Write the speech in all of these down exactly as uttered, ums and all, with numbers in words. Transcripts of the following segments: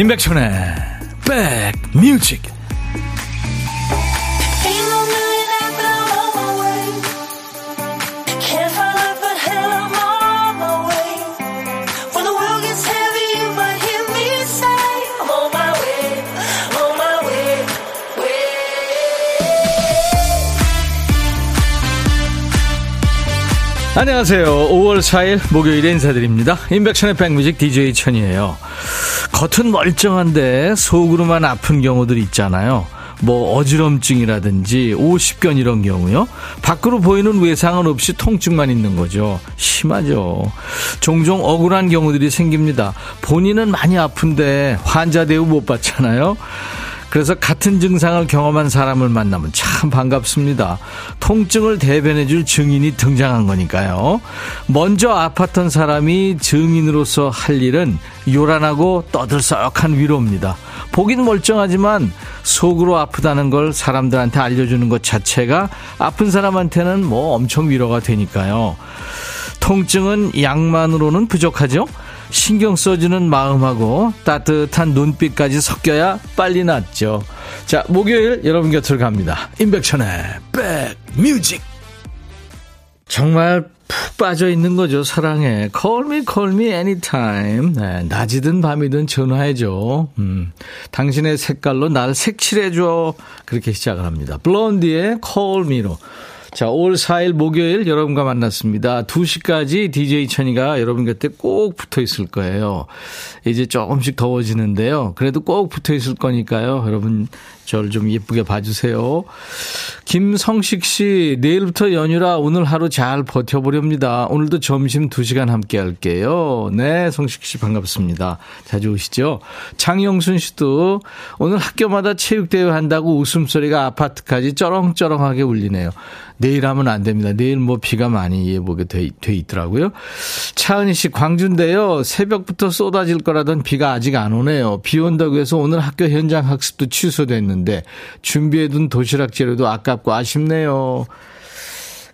임백천의 백뮤직. 안녕하세요. 오월 사일 목요일에 인사드립니다. 임백천의 백뮤직 디제이 천이에요. 겉은 멀쩡한데 속으로만 아픈 경우들 있잖아요. 뭐 어지럼증이라든지 오십견 이런 경우요. 밖으로 보이는 외상은 없이 통증만 있는 거죠. 심하죠. 종종 억울한 경우들이 생깁니다. 본인은 많이 아픈데 환자 대우 못 받잖아요. 그래서 같은 증상을 경험한 사람을 만나면 참 반갑습니다. 통증을 대변해줄 증인이 등장한 거니까요. 먼저 아팠던 사람이 증인으로서 할 일은 요란하고 떠들썩한 위로입니다. 보긴 멀쩡하지만 속으로 아프다는 걸 사람들한테 알려주는 것 자체가 아픈 사람한테는 뭐 엄청 위로가 되니까요. 통증은 약만으로는 부족하죠. 신경 써주는 마음하고 따뜻한 눈빛까지 섞여야 빨리 낫죠. 자, 목요일 여러분 곁을 갑니다. 임백천의 백뮤직. 정말 푹 빠져있는 거죠. 사랑해. Call me, call me anytime. 네, 낮이든 밤이든 전화해줘. 음, 당신의 색깔로 날 색칠해줘. 그렇게 시작을 합니다. 블론디의 Call me로. 자, 오월 사일 목요일 여러분과 만났습니다. 두 시까지 디제이 천이가 여러분 곁에 꼭 붙어 있을 거예요. 이제 조금씩 더워지는데요. 그래도 꼭 붙어 있을 거니까요. 여러분 저를 좀 예쁘게 봐주세요. 김성식 씨, 내일부터 연휴라 오늘 하루 잘 버텨보렵니다. 오늘도 점심 두 시간 함께 할게요. 네, 성식 씨 반갑습니다. 자주 오시죠. 장영순 씨도 오늘 학교마다 체육대회 한다고 웃음소리가 아파트까지 쩌렁쩌렁하게 울리네요. 내일 하면 안 됩니다. 내일 뭐 비가 많이 예보게 돼, 돼 있더라고요. 차은희 씨, 광주인데요. 새벽부터 쏟아질 거라던 비가 아직 안 오네요. 비 온다고 해서 오늘 학교 현장 학습도 취소됐는데 준비해둔 도시락 재료도 아깝고 아쉽네요.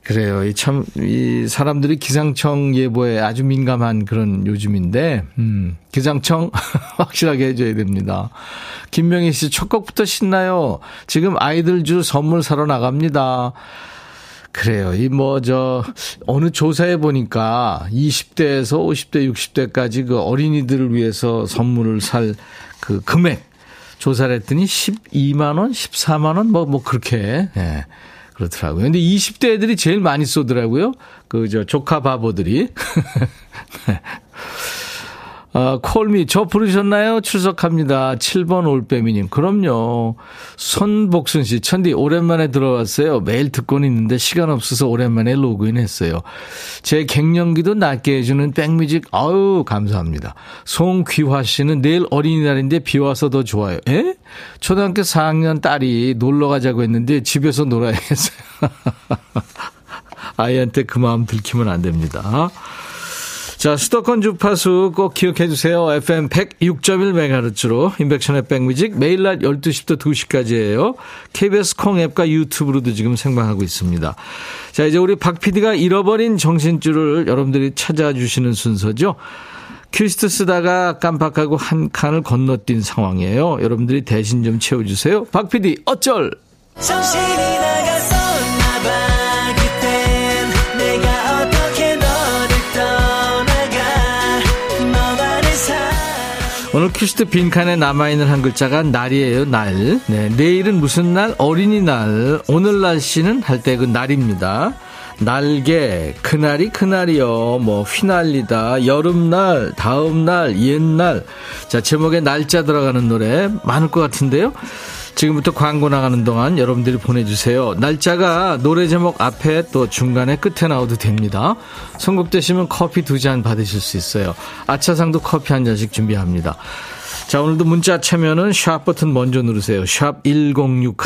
그래요. 이 참, 이 사람들이 기상청 예보에 아주 민감한 그런 요즘인데, 음, 기상청 확실하게 해줘야 됩니다. 김명희 씨, 첫 곡부터 신나요. 지금 아이들 주 선물 사러 나갑니다. 그래요. 이 뭐 저 어느 조사에 보니까 이십대에서 오십대, 육십대까지 그 어린이들을 위해서 선물을 살 그 금액 조사를 했더니 십이만 원, 십사만 원 뭐 뭐 그렇게. 예. 그렇더라고요. 근데 이십 대 애들이 제일 많이 쏘더라고요. 그 저 조카 바보들이. 네. 아, 콜미 저 부르셨나요? 출석합니다. 칠 번 올빼미님. 그럼요. 손복순 씨. 천디 오랜만에 들어왔어요. 매일 듣고는 있는데 시간 없어서 오랜만에 로그인했어요. 제 갱년기도 낫게 해주는 백뮤직. 아유 감사합니다. 송귀화 씨는 내일 어린이날인데 비 와서 더 좋아요. 에? 초등학교 사 학년 딸이 놀러 가자고 했는데 집에서 놀아야겠어요. 아이한테 그 마음 들키면 안 됩니다. 자, 수도권 주파수 꼭 기억해 주세요. 에프엠 백육 점 일 메가헤르츠로 임백천의 백뮤직 매일 낮 열두 시부터 두 시까지예요. 케이비에스 콩 앱과 유튜브로도 지금 생방하고 있습니다. 자, 이제 우리 박 피디가 잃어버린 정신줄을 여러분들이 찾아주시는 순서죠. 퀴스트 쓰다가 깜빡하고 한 칸을 건너뛴 상황이에요. 여러분들이 대신 좀 채워주세요. 박 피디 어쩔. 정신이 나갔었나 봐. 오늘 퀴즈트 빈칸에 남아있는 한 글자가 날이에요. 날. 네, 내일은 무슨 날? 어린이날. 오늘 날씨는 할 때 그 날입니다. 날개, 그날이 그날이요. 뭐 휘날리다, 여름날, 다음날, 옛날. 자, 제목에 날짜 들어가는 노래 많을 것 같은데요. 지금부터 광고 나가는 동안 여러분들이 보내주세요. 날짜가 노래 제목 앞에 또 중간에 끝에 나와도 됩니다. 선곡되시면 커피 두 잔 받으실 수 있어요. 아차상도 커피 한 잔씩 준비합니다. 자, 오늘도 문자 참여는 샵 버튼 먼저 누르세요. 샵 일공육일,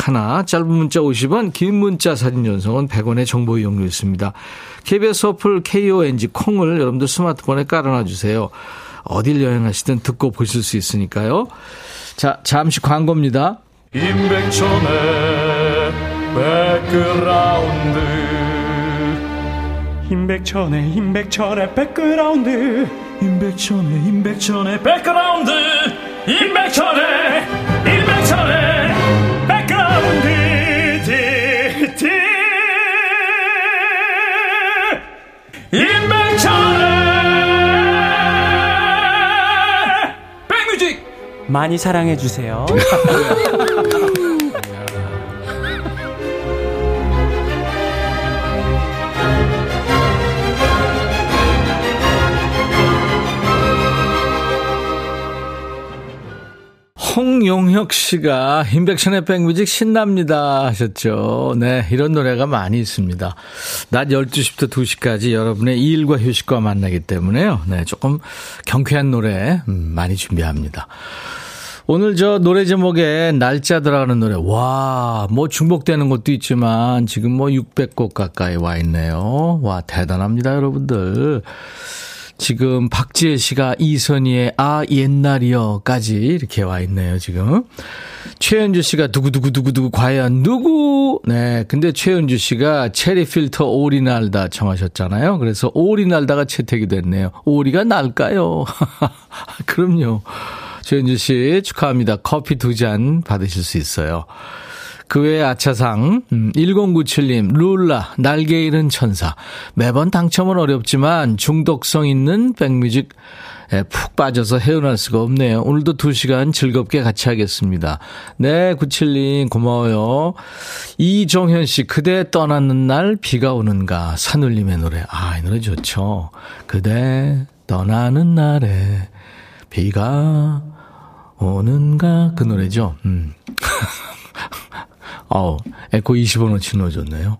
짧은 문자 오십 원, 긴 문자 사진 전송은 백 원의 정보 이용료 있습니다. 케이비에스 어플 콩 콩을 여러분들 스마트폰에 깔아놔주세요. 어딜 여행하시든 듣고 보실 수 있으니까요. 자, 잠시 광고입니다. 임백천의 백그라운드, 임백천의 임백천의 백그라운드, 임백천의 임백천의 백그라운드, 임백천의 임백천의 임백천의 백그라운드 디디 임백천의 백뮤직 많이 사랑해주세요. 홍용혁 씨가 임백천의 백뮤직 신납니다 하셨죠. 네, 이런 노래가 많이 있습니다. 낮 열두 시부터 두 시까지 여러분의 일과 휴식과 만나기 때문에요. 네, 조금 경쾌한 노래 많이 준비합니다. 오늘 저 노래 제목에 날짜 들어가는 노래, 와, 뭐 중복되는 것도 있지만 지금 뭐 육백 곡 가까이 와 있네요. 와, 대단합니다, 여러분들. 지금 박지혜 씨가 이선희의 아 옛날이여까지 이렇게 와 있네요. 지금 최은주 씨가 두구두구두구두구 과연 누구? 네, 근데 최은주 씨가 체리필터 오리 날다 청하셨잖아요. 그래서 오리 날다가 채택이 됐네요. 오리가 날까요? 그럼요. 최은주 씨 축하합니다. 커피 두 잔 받으실 수 있어요. 그 외에 아차상, 음, 천구십칠님, 룰라, 날개 잃은 천사. 매번 당첨은 어렵지만 중독성 있는 백뮤직 푹 빠져서 헤어날 수가 없네요. 오늘도 두 시간 즐겁게 같이 하겠습니다. 네, 구칠님 고마워요. 이종현 씨, 그대 떠나는 날 비가 오는가. 산울림의 노래. 아, 이 노래 좋죠. 그대 떠나는 날에 비가 오는가. 그 노래죠. 음. 어, 에코 이십오 노치 넣어줬네요.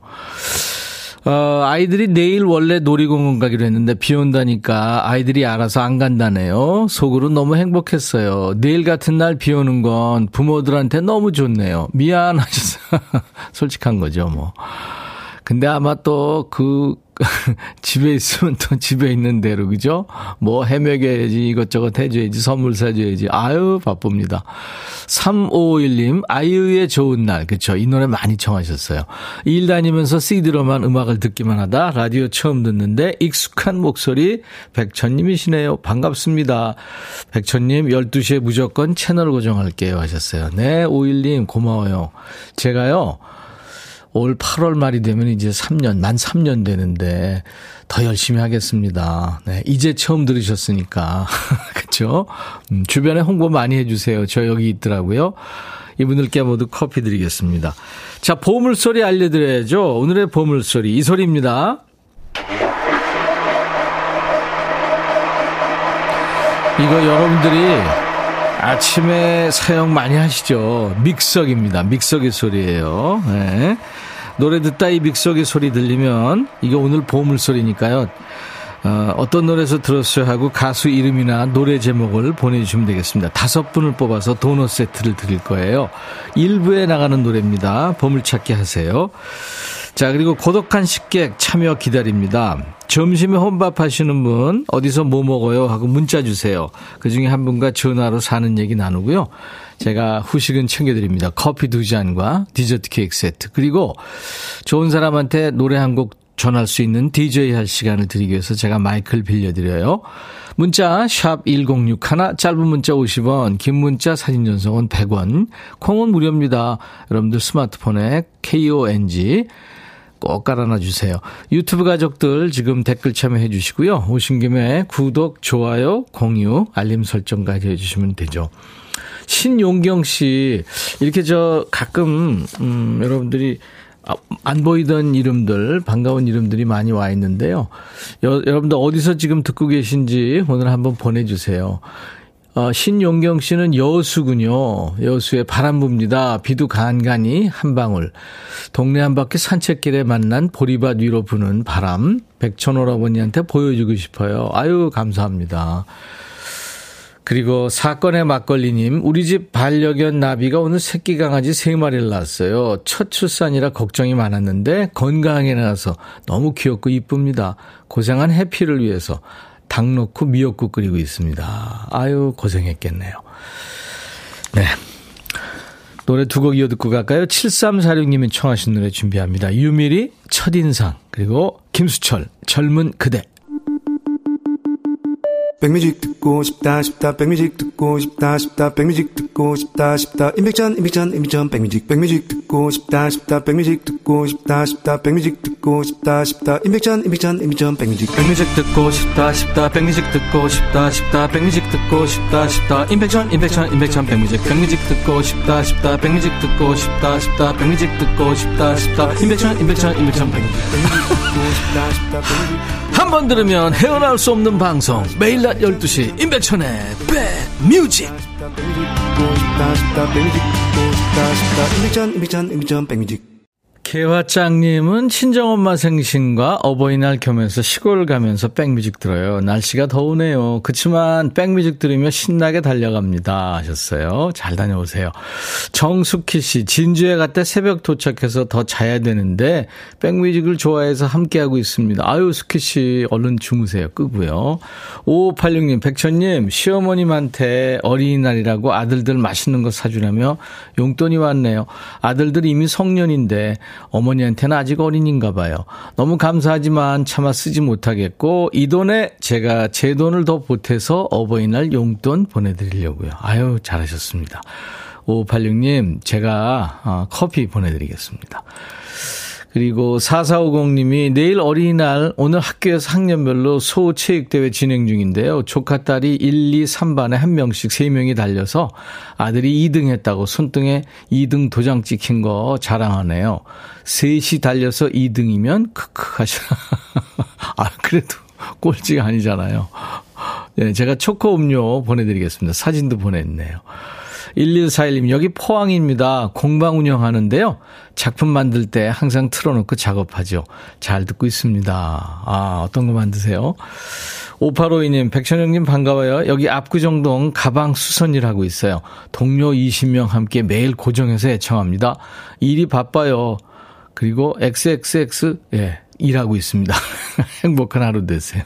어, 아이들이 내일 원래 놀이공원 가기로 했는데 비 온다니까 아이들이 알아서 안 간다네요. 속으로 너무 행복했어요. 내일 같은 날 비 오는 건 부모들한테 너무 좋네요. 미안하셨어요. 솔직한 거죠, 뭐. 근데 아마 또 그 집에 있으면 또 집에 있는 대로, 그죠? 뭐 헤매게야지, 이것저것 해줘야지, 선물 사줘야지. 아유, 바쁩니다. 삼오오일님, 아이유의 좋은 날. 그쵸? 이 노래 많이 청하셨어요. 일 다니면서 씨디로만 음악을 듣기만 하다 라디오 처음 듣는데 익숙한 목소리 백천님이시네요. 반갑습니다. 백천님, 열두 시에 무조건 채널 고정할게요 하셨어요. 네, 오일님 고마워요. 제가요, 올 팔월 말이 되면 이제 삼 년, 만 삼 년 되는데 더 열심히 하겠습니다. 네, 이제 처음 들으셨으니까. 그렇죠? 음, 주변에 홍보 많이 해주세요. 저 여기 있더라고요. 이분들께 모두 커피 드리겠습니다. 자, 보물소리 알려드려야죠. 오늘의 보물소리, 이 소리입니다. 이거 여러분들이 아침에 사용 많이 하시죠. 믹서기입니다. 믹서기 소리예요. 네. 노래 듣다 이 믹서기 소리 들리면 이게 오늘 보물소리니까요. 어, 어떤 노래에서 들었어요 하고 가수 이름이나 노래 제목을 보내주시면 되겠습니다. 다섯 분을 뽑아서 도넛 세트를 드릴 거예요. 일부에 나가는 노래입니다. 보물찾기 하세요. 자, 그리고 고독한 식객 참여 기다립니다. 점심에 혼밥 하시는 분, 어디서 뭐 먹어요 하고 문자 주세요. 그중에 한 분과 전화로 사는 얘기 나누고요. 제가 후식은 챙겨드립니다. 커피 두 잔과 디저트 케이크 세트. 그리고 좋은 사람한테 노래 한 곡 전할 수 있는 디제이 할 시간을 드리기 위해서 제가 마이크를 빌려드려요. 문자 샵 일공육일, 짧은 문자 오십 원, 긴 문자 사진 전송은 백 원, 콩은 무료입니다. 여러분들 스마트폰에 콩 꼭 깔아놔주세요. 유튜브 가족들 지금 댓글 참여해 주시고요. 오신 김에 구독, 좋아요, 공유, 알림 설정까지 해주시면 되죠. 신용경 씨, 이렇게 저 가끔 음, 여러분들이 안 보이던 이름들, 반가운 이름들이 많이 와 있는데요. 여, 여러분들 어디서 지금 듣고 계신지 오늘 한번 보내주세요. 어, 신용경 씨는 여수군요. 여수에 바람 붑니다. 비도 간간히 한 방울. 동네 한 바퀴 산책길에 만난 보리밭 위로 부는 바람. 백천오라버니한테 보여주고 싶어요. 아유, 감사합니다. 그리고 사건의 막걸리님, 우리 집 반려견 나비가 오늘 새끼 강아지 세 마리를 낳았어요. 첫 출산이라 걱정이 많았는데 건강하게 나와서 너무 귀엽고 이쁩니다. 고생한 해피를 위해서 닭 넣고 미역국 끓이고 있습니다. 아유, 고생했겠네요. 네, 노래 두 곡 이어 듣고 갈까요? 칠삼사육님이 청하신 노래 준비합니다. 유미리 첫인상, 그리고 김수철 젊은 그대. 백뮤직 듣고 싶다 싶다 백뮤직 듣고 싶다 싶다 백뮤직 듣고 싶다 싶다 임백천 임백천 임백천 백뮤직 백뮤직 듣고 싶다 싶다 백뮤직 듣고 싶다 싶다 백뮤직 듣고 싶다 싶다 임백천 임백천 임백천 백뮤직 백뮤직 듣고 싶다 싶다 백뮤직 듣고 싶다 싶다 백뮤직 듣고 싶다 싶다 임백천 임백천 임백천 백뮤직 백뮤직 듣고 싶다 싶다 백뮤직 듣고 싶다 싶다 백뮤직 듣고 싶다 싶다 임백천 임백천 임백천 백뮤직 한 번 들으면 헤어나올 수 없는 방송 매일 낮 열두 시 임백천의 백뮤직. 개화짱님은 친정엄마 생신과 어버이날 겸해서 시골 가면서 백뮤직 들어요. 날씨가 더우네요. 그치만 백뮤직 들으며 신나게 달려갑니다 하셨어요. 잘 다녀오세요. 정숙희씨, 진주에 갔다 새벽 도착해서 더 자야 되는데 백뮤직을 좋아해서 함께하고 있습니다. 아유, 숙희씨 얼른 주무세요. 끄고요. 오오팔육 님, 백천님, 시어머님한테 어린이날이라고 아들들 맛있는 거 사주려며 용돈이 왔네요. 아들들 이미 성년인데 어머니한테는 아직 어린인가 봐요. 너무 감사하지만 차마 쓰지 못하겠고 이 돈에 제가 제 돈을 더 보태서 어버이날 용돈 보내드리려고요. 아유, 잘하셨습니다. 오오팔육 님, 제가 커피 보내드리겠습니다. 그리고 사사오공 님이 내일 어린이날 오늘 학교에서 학년별로 소체육대회 진행 중인데요. 조카 딸이 일, 이, 삼반에 한 명씩 세 명이 달려서 아들이 이 등 했다고 손등에 이 등 도장 찍힌 거 자랑하네요. 셋이 달려서 이 등이면 크크 하시라. 아, 그래도 꼴찌가 아니잖아요. 네, 제가 초코 음료 보내드리겠습니다. 사진도 보냈네요. 일일사일 님, 여기 포항입니다. 공방 운영하는데요. 작품 만들 때 항상 틀어놓고 작업하죠. 잘 듣고 있습니다. 아, 어떤 거 만드세요? 오팔오이 님, 백천영님 반가워요. 여기 압구정동 가방 수선일 하고 있어요. 동료 이십 명 함께 매일 고정해서 애청합니다. 일이 바빠요. 그리고 엑스엑스엑스, 예, 일하고 있습니다. 행복한 하루 되세요.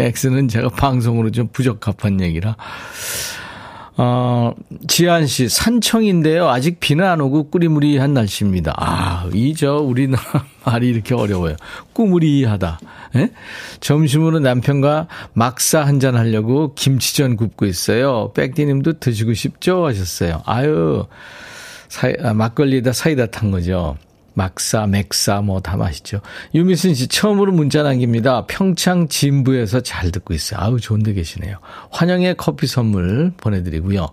X는 제가 방송으로 좀 부적합한 얘기라. 어, 지한씨, 산청인데요. 아직 비는 안 오고 꾸리무리한 날씨입니다. 아, 이 저 우리나라 말이 이렇게 어려워요. 꾸무리하다. 에? 점심으로 남편과 막사 한잔 하려고 김치전 굽고 있어요. 백디님도 드시고 싶죠? 하셨어요. 아유, 사이, 아, 막걸리에다 사이다 탄 거죠. 막사, 맥사 뭐 다 맛있죠. 유미순 씨, 처음으로 문자 남깁니다. 평창 진부에서 잘 듣고 있어요. 아우, 좋은 데 계시네요. 환영의 커피 선물 보내드리고요.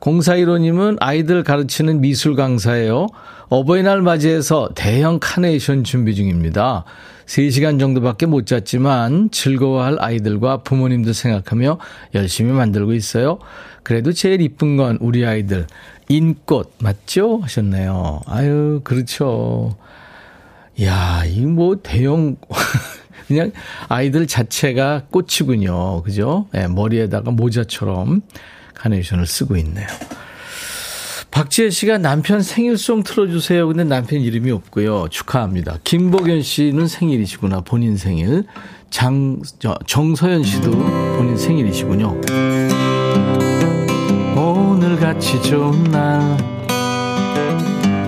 공사일호님은 아이들 가르치는 미술 강사예요. 어버이날 맞이해서 대형 카네이션 준비 중입니다. 세 시간 정도밖에 못 잤지만 즐거워할 아이들과 부모님도 생각하며 열심히 만들고 있어요. 그래도 제일 이쁜 건 우리 아이들. 인꽃 맞죠? 하셨네요. 아유, 그렇죠. 이야, 이 뭐 대형 그냥 아이들 자체가 꽃이군요. 그죠? 네, 머리에다가 모자처럼 카네이션을 쓰고 있네요. 박지혜 씨가 남편 생일송 틀어주세요. 근데 남편 이름이 없고요. 축하합니다. 김복연 씨는 생일이시구나. 본인 생일. 장, 저, 정서연 씨도 본인 생일이시군요. 오늘같이 좋은 날,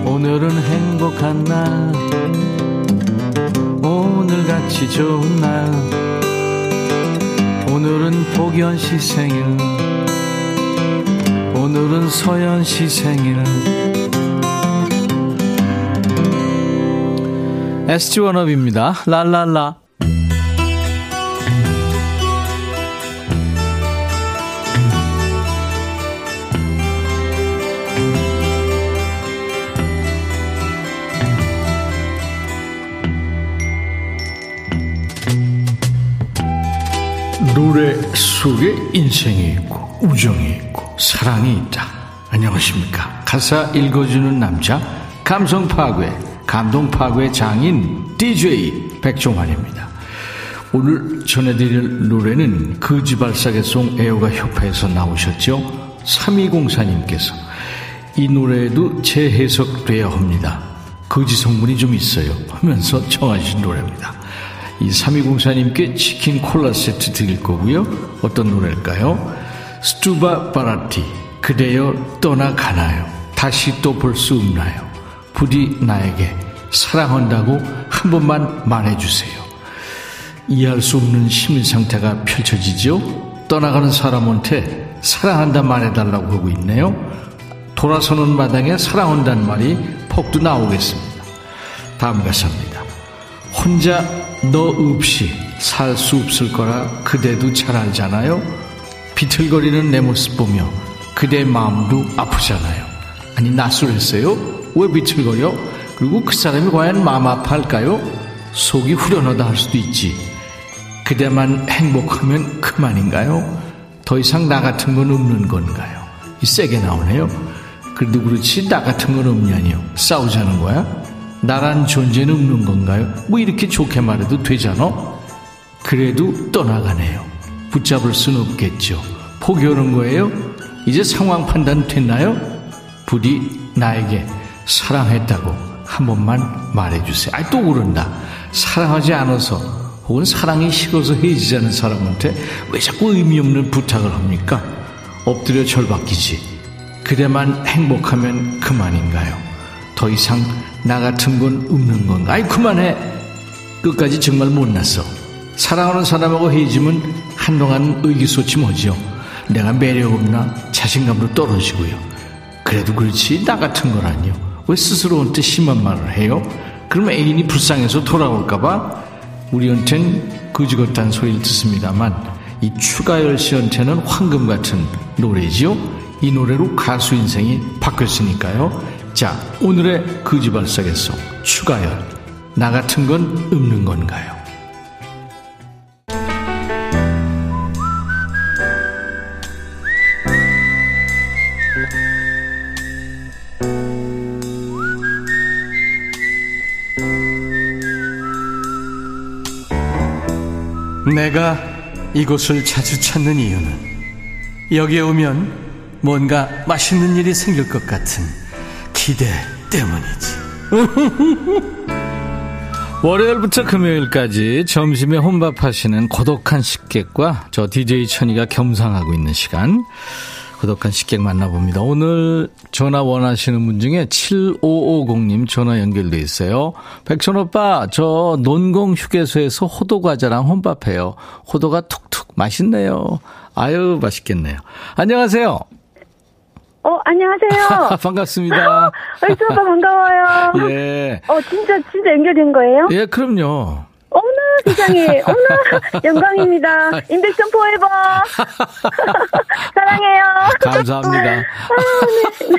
오늘은 행복한 날, 오늘같이 좋은 날, 오늘은 복연 씨 생일, 오늘은 서연 씨 생일. 에스지 워너비입니다. 랄랄라. 노래 속에 인생이 있고 우정이 있고 사랑이 있다. 안녕하십니까. 가사 읽어주는 남자, 감성 파괴, 감동 파괴 장인 디제이 백종환입니다. 오늘 전해드릴 노래는 거지발사계송 애호가 협회에서 나오셨죠. 삼이공사 님께서 이 노래에도 재해석돼야 합니다. 거지 성분이 좀 있어요 하면서 청하신 노래입니다. 이 삼이공사 님께 치킨 콜라 세트 드릴 거고요. 어떤 노래일까요? 스투바 바라티, 그대여 떠나가나요? 다시 또 볼 수 없나요? 부디 나에게 사랑한다고 한 번만 말해주세요. 이해할 수 없는 심리 상태가 펼쳐지죠. 떠나가는 사람한테 사랑한단 말해달라고 하고 있네요. 돌아서는 마당에 사랑한단 말이 폭도 나오겠습니다. 다음 가사입니다. 혼자 너 없이 살 수 없을 거라 그대도 잘 알잖아요. 비틀거리는 내 모습 보며 그대 마음도 아프잖아요. 아니 낯설했어요? 왜 비틀거려? 그리고 그 사람이 과연 마음 아파할까요? 속이 후련하다 할 수도 있지. 그대만 행복하면 그만인가요? 더 이상 나 같은 건 없는 건가요? 이 세게 나오네요. 그래도 그렇지 나 같은 건 없냐니요. 싸우자는 거야? 나란 존재는 없는 건가요? 뭐 이렇게 좋게 말해도 되잖아. 그래도 떠나가네요. 붙잡을 순 없겠죠. 포기하는 거예요? 이제 상황 판단 됐나요? 부디 나에게 사랑했다고 한 번만 말해주세요. 아이 또 그런다. 사랑하지 않아서 혹은 사랑이 식어서 헤어지자는 사람한테 왜 자꾸 의미 없는 부탁을 합니까? 엎드려 절박기지. 그대만 행복하면 그만인가요? 더 이상 나 같은 건 없는 건가? 아이 그만해. 끝까지 정말 못났어. 사랑하는 사람하고 헤어지면 한동안 의기소침하죠. 내가 매력 없나? 자신감도 떨어지고요. 그래도 그렇지 나 같은 건 아니요. 왜 스스로한테 심한 말을 해요? 그럼 애인이 불쌍해서 돌아올까봐 우리한텐 거지 같다는 소리를 듣습니다만 이 추가열 씨한테는 황금 같은 노래지요. 이 노래로 가수 인생이 바뀌었으니까요. 자, 오늘의 거지 발사계송 추가열. 나 같은 건 없는 건가요? 내가 이곳을 자주 찾는 이유는 여기에 오면 뭔가 맛있는 일이 생길 것 같은 기대 때문이지. 월요일부터 금요일까지 점심에 혼밥하시는 고독한 식객과 저 디제이 천이가 겸상하고 있는 시간, 고독한 식객 만나봅니다. 오늘 전화 원하시는 분 중에 칠오오공님 전화 연결돼 있어요. 백천 오빠, 저 논공 휴게소에서 호두과자랑 혼밥해요. 호두가 툭툭 맛있네요. 아유 맛있겠네요. 안녕하세요. 어 안녕하세요. 반갑습니다. 백천 오빠 반가워요. 예. 어 진짜 진짜 연결된 거예요? 예 그럼요. 어머나 세상에. 어머나 영광입니다. 임백천 포에버. 사랑해요. 감사합니다. 아유, 네, 네.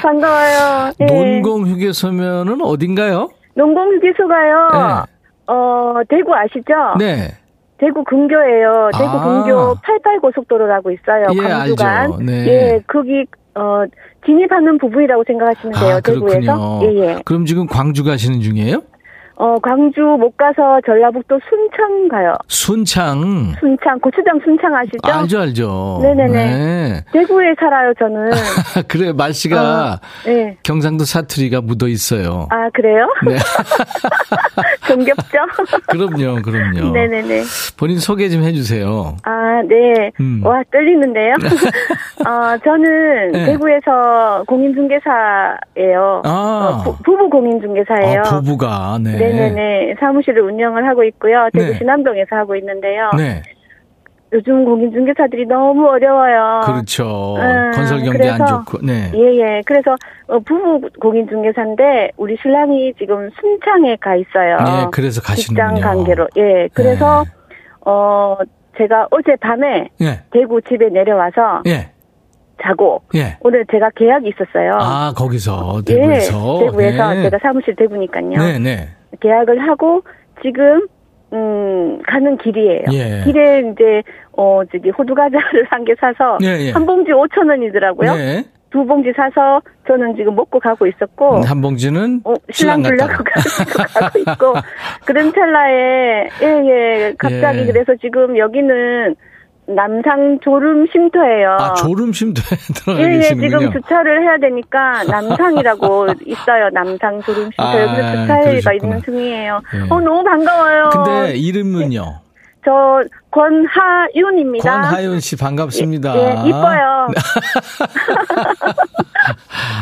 반가워요. 네. 논공휴게소면은 어딘가요? 논공휴게소가요. 네. 어 대구 아시죠? 네. 대구 근교예요. 대구 아. 근교 팔팔 고속도로라고 있어요. 예, 광주간. 네. 예 거기 어 진입하는 부분이라고 생각하시면 돼요. 아, 대구에서. 예예. 그럼 지금 광주 가시는 중이에요? 어 광주 못 가서 전라북도 순창 가요. 순창. 순창 고추장 순창 아시죠? 알죠 알죠. 네네네. 네. 대구에 살아요 저는. 아, 그래 말씨가 어, 네. 경상도 사투리가 묻어 있어요. 아 그래요? 네. 정겹죠? 그럼요 그럼요. 네네네. 본인 소개 좀 해주세요. 아 네. 음. 와 떨리는데요. 어 저는 네. 대구에서 공인중개사예요. 아. 어, 부, 부부 공인중개사예요. 아, 부부가 네. 네네네. 사무실을 운영을 하고 있고요. 대구 네. 신암동에서 하고 있는데요. 네. 요즘 공인중개사들이 너무 어려워요. 그렇죠. 음, 건설 경제 안 좋고. 네. 예예. 그래서 부부 공인중개사인데 우리 신랑이 지금 순창에 가 있어요. 네. 그래서 가시는군요. 직장 관계로. 예. 그래서 네. 어 제가 어제 밤에 네. 대구 집에 내려와서. 네. 자고 예. 오늘 제가 계약이 있었어요. 아 거기서 대구에서 예, 대구에서 네. 제가 사무실 대구니까요. 네네. 계약을 하고 지금 음 가는 길이에요. 예. 길에 이제 어 저기 호두과자를 한 개 사서 예, 예. 한 봉지 오천 원이더라고요. 예. 두 봉지 사서 저는 지금 먹고 가고 있었고 한 봉지는 어, 신랑 불러고 가고 있고 그런 찰나에 예예 예, 갑자기 예. 그래서 지금 여기는 남상 졸음 쉼터예요. 아, 졸음 쉼터에 들어가 계시는군요. 예, 예, 지금 주차를 해야 되니까 남상이라고 있어요. 남상 졸음 쉼터. 여기서 아, 주차회의가 있는 중이에요. 네. 어, 너무 반가워요. 근데 이름은요? 네. 저 권하윤입니다. 권하윤 씨 반갑습니다. 예, 예 이뻐요.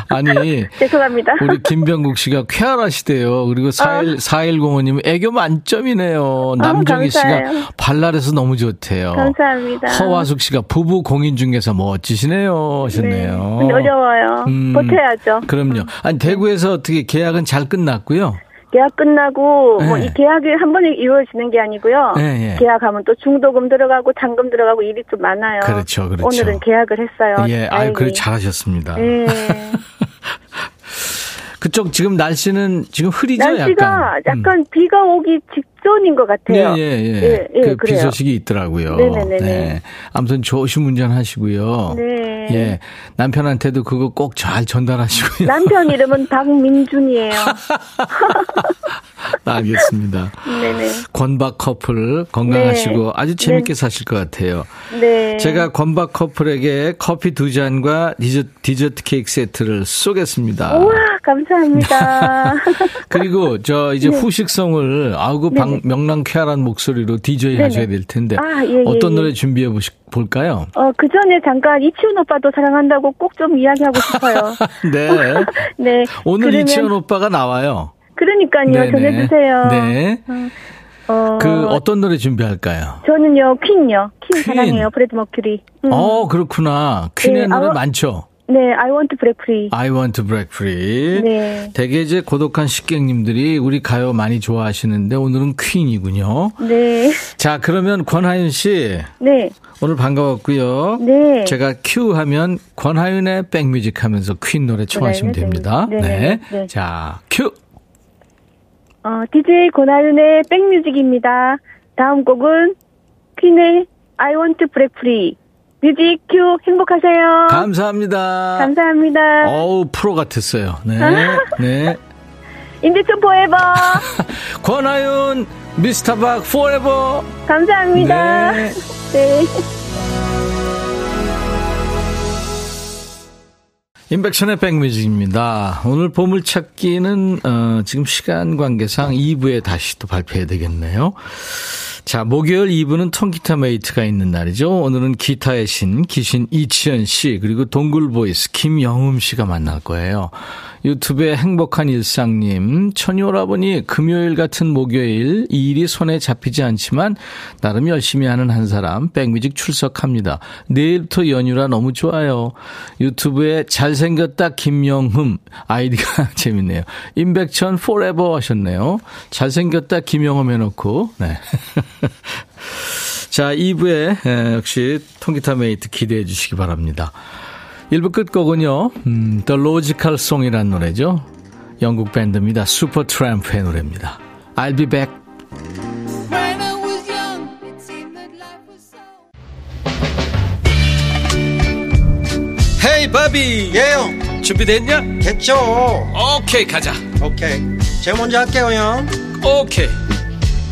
아니. 죄송합니다. 우리 김병국 씨가 쾌활하시대요. 그리고 사일공오님 애교 만점이네요. 남정희 어, 씨가 발랄해서 너무 좋대요. 감사합니다. 허화숙 씨가 부부 공인중개사 멋지시네요 하셨네요. 네. 어려워요. 음, 버텨야죠. 그럼요. 아니 대구에서 어떻게 계약은 잘 끝났고요. 계약 끝나고 네. 뭐 이 계약이 한 번에 이루어지는 게 아니고요. 네, 네. 계약하면 또 중도금 들어가고 잔금 들어가고 일이 좀 많아요. 그렇죠, 그렇죠. 오늘은 계약을 했어요. 예, 아유, 그래 잘하셨습니다. 네. 그쪽 지금 날씨는 지금 흐리죠, 날씨가 약간. 날씨가 약간 음. 비가 오기 직전인 것 같아요. 예, 예, 예. 예, 예 그 그래요. 비 소식이 있더라고요. 네네네. 네. 아무튼 조심 운전하시고요. 네. 예. 남편한테도 그거 꼭 잘 전달하시고요. 남편 이름은 박민준이에요. 알겠습니다. 네네. 권박 커플 건강하시고 네. 아주 재밌게 네. 사실 것 같아요. 네. 제가 권박 커플에게 커피 두 잔과 디저트, 디저트 케이크 세트를 쏘겠습니다. 우와, 감사합니다. 그리고 저 이제 네. 후식성을 아우고 방, 명랑 쾌활한 목소리로 디제이 네네. 하셔야 될 텐데 아, 예, 예, 어떤 예. 노래 준비해 보실까요? 볼까요? 어, 그 전에 잠깐 이치훈 오빠도 사랑한다고 꼭 좀 이야기하고 싶어요. 네. 네. 오늘 그러면, 이치훈 오빠가 나와요. 그러니까요. 네네. 전해주세요. 네. 어, 그 어떤 노래 준비할까요? 저는요. 퀸요. 퀸, 퀸. 사랑해요. 브래드 머큐리. 음. 어, 그렇구나. 퀸의 네, 노래 아, 많죠? 네. I want to break free. I want to break free. 네. 되게 이제 고독한 식객님들이 우리 가요 많이 좋아하시는데 오늘은 퀸이군요. 네. 자, 그러면 권하윤 씨. 네. 오늘 반가웠고요. 네. 제가 큐 하면 권하윤의 백뮤직 하면서 퀸 노래 청하시면 됩니다. 네. 네. 네. 자, 큐. 어, 디제이 권하윤의 백뮤직입니다. 다음 곡은 퀸의 I want to break free. 뮤직 큐 행복하세요. 감사합니다. 감사합니다. 어우, 프로 같았어요. 네. 네. 임백천 포에버. 권하윤 미스터박 포에버. 감사합니다. 네. 네. 임백천의 백뮤직입니다. 오늘 보물찾기는 어, 지금 시간 관계상 이 부에 다시 또 발표해야 되겠네요. 자, 목요일 이 부는 통기타 메이트가 있는 날이죠. 오늘은 기타의 신, 기신 이치현 씨, 그리고 동굴보이스 김영음 씨가 만날 거예요. 유튜브의 행복한 일상님, 천요라보니 금요일 같은 목요일 이 일이 손에 잡히지 않지만 나름 열심히 하는 한 사람 백뮤직 출석합니다. 내일부터 연휴라 너무 좋아요. 유튜브에 잘생겼다 김영흠 아이디가 재밌네요. 임백천 포레버 하셨네요. 잘생겼다 김영흠 해놓고 네. 자, 이 부에 역시 통기타 메이트 기대해 주시기 바랍니다. 일 부 끝곡은요, 음, The Logical Song이라는 노래죠. 영국 밴드입니다. Supertramp의 노래입니다. I'll be back. Hey, 바비. 예영. Yeah. 준비됐냐? 됐죠. 오케이, okay, 가자. 오케이. Okay. 제가 먼저 할게요, 형. 오케이. Okay.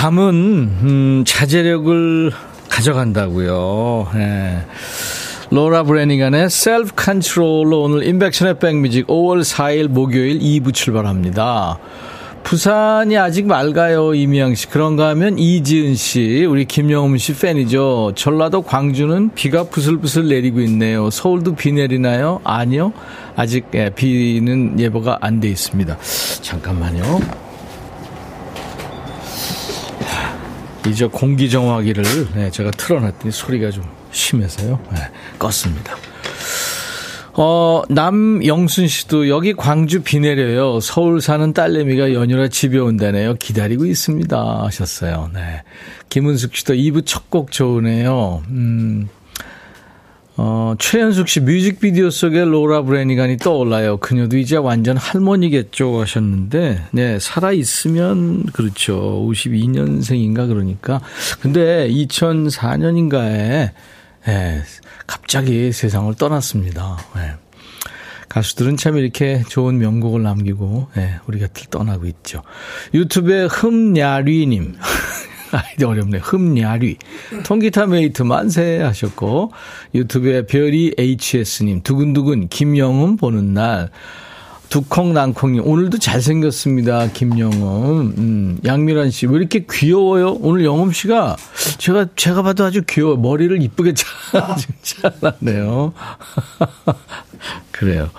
밤은 음, 자제력을 가져간다고요. 네. 로라 브레니간의 셀프 컨트롤로 오늘 인백션의 백뮤직 오월 사일 목요일 이 부 출발합니다. 부산이 아직 맑아요, 이미양 씨. 그런가 하면 이지은 씨, 우리 김영음 씨 팬이죠. 전라도 광주는 비가 부슬부슬 내리고 있네요. 서울도 비 내리나요? 아니요, 아직 예, 비는 예보가 안 돼 있습니다. 잠깐만요. 이제 공기정화기를 네, 제가 틀어놨더니 소리가 좀 심해서요. 네, 껐습니다. 어, 남영순 씨도 여기 광주 비 내려요. 서울 사는 딸내미가 연휴라 집에 온다네요. 기다리고 있습니다 하셨어요. 네. 김은숙 씨도 이 부 첫 곡 좋으네요. 음, 어, 최현숙 씨 뮤직비디오 속에 로라 브레니간이 떠올라요. 그녀도 이제 완전 할머니겠죠 하셨는데 네, 살아있으면 그렇죠. 오십이년생인가 그러니까. 근데 이천사년인가에 예, 갑자기 세상을 떠났습니다. 예. 가수들은 참 이렇게 좋은 명곡을 남기고 예, 우리 곁을 떠나고 있죠. 유튜브에 흠야리님 아이디 어렵네요. 흠야리 통기타 메이트 만세 하셨고, 유튜브에 별이 에이치에스님 두근두근 김영음 보는 날, 두콩난콩님 오늘도 잘생겼습니다. 김영음. 음, 양미란씨 왜 이렇게 귀여워요? 오늘 영음씨가 제가 제가 봐도 아주 귀여워. 머리를 이쁘게 잘랐네요. 그래요.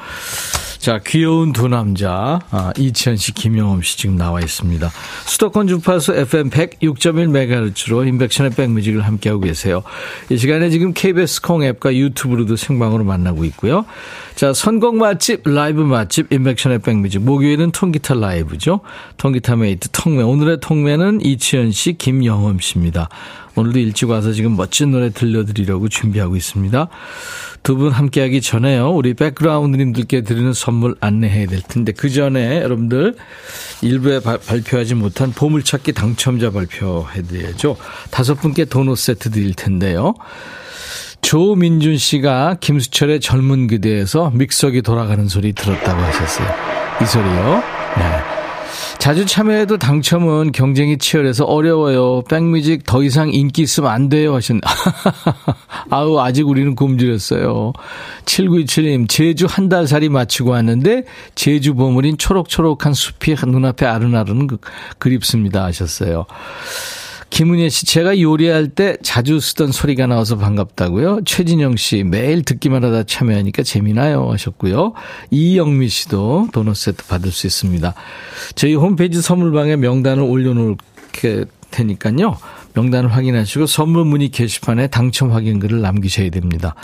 자, 귀여운 두 남자, 아, 이치현 씨, 김영음 씨 지금 나와 있습니다. 수도권 주파수 에프엠 백육 점 일 메가헤르츠로 임백천의 백뮤직을 함께하고 계세요. 이 시간에 지금 케이비에스 콩 앱과 유튜브로도 생방으로 만나고 있고요. 자, 선곡 맛집, 라이브 맛집, 임백천의 백뮤직. 목요일은 통기타 라이브죠. 통기타 메이트, 통매. 오늘의 통매는 이치현 씨, 김영음 씨입니다. 오늘도 일찍 와서 지금 멋진 노래 들려드리려고 준비하고 있습니다. 두 분 함께하기 전에요, 우리 백그라운드님들께 드리는 선물 안내해야 될 텐데, 그 전에 여러분들 일부에 바, 발표하지 못한 보물찾기 당첨자 발표해드려야죠. 다섯 분께 도넛 세트 드릴 텐데요. 조민준 씨가 김수철의 젊은 그대에서 믹서기 돌아가는 소리 들었다고 하셨어요. 이 소리요? 네. 자주 참여해도 당첨은 경쟁이 치열해서 어려워요. 백뮤직 더 이상 인기 있으면 안 돼요 하신. 아우, 아직 우리는 굶주렸어요. 칠구이칠님 제주 한 달 살이 마치고 왔는데 제주 보물인 초록초록한 숲이 눈앞에 아른아른 그립습니다 하셨어요. 김은혜 씨, 제가 요리할 때 자주 쓰던 소리가 나와서 반갑다고요. 최진영 씨, 매일 듣기만 하다 참여하니까 재미나요 하셨고요. 이영미 씨도 도넛 세트 받을 수 있습니다. 저희 홈페이지 선물방에 명단을 올려놓을 테니까요. 명단을 확인하시고 선물 문의 게시판에 당첨 확인글을 남기셔야 됩니다.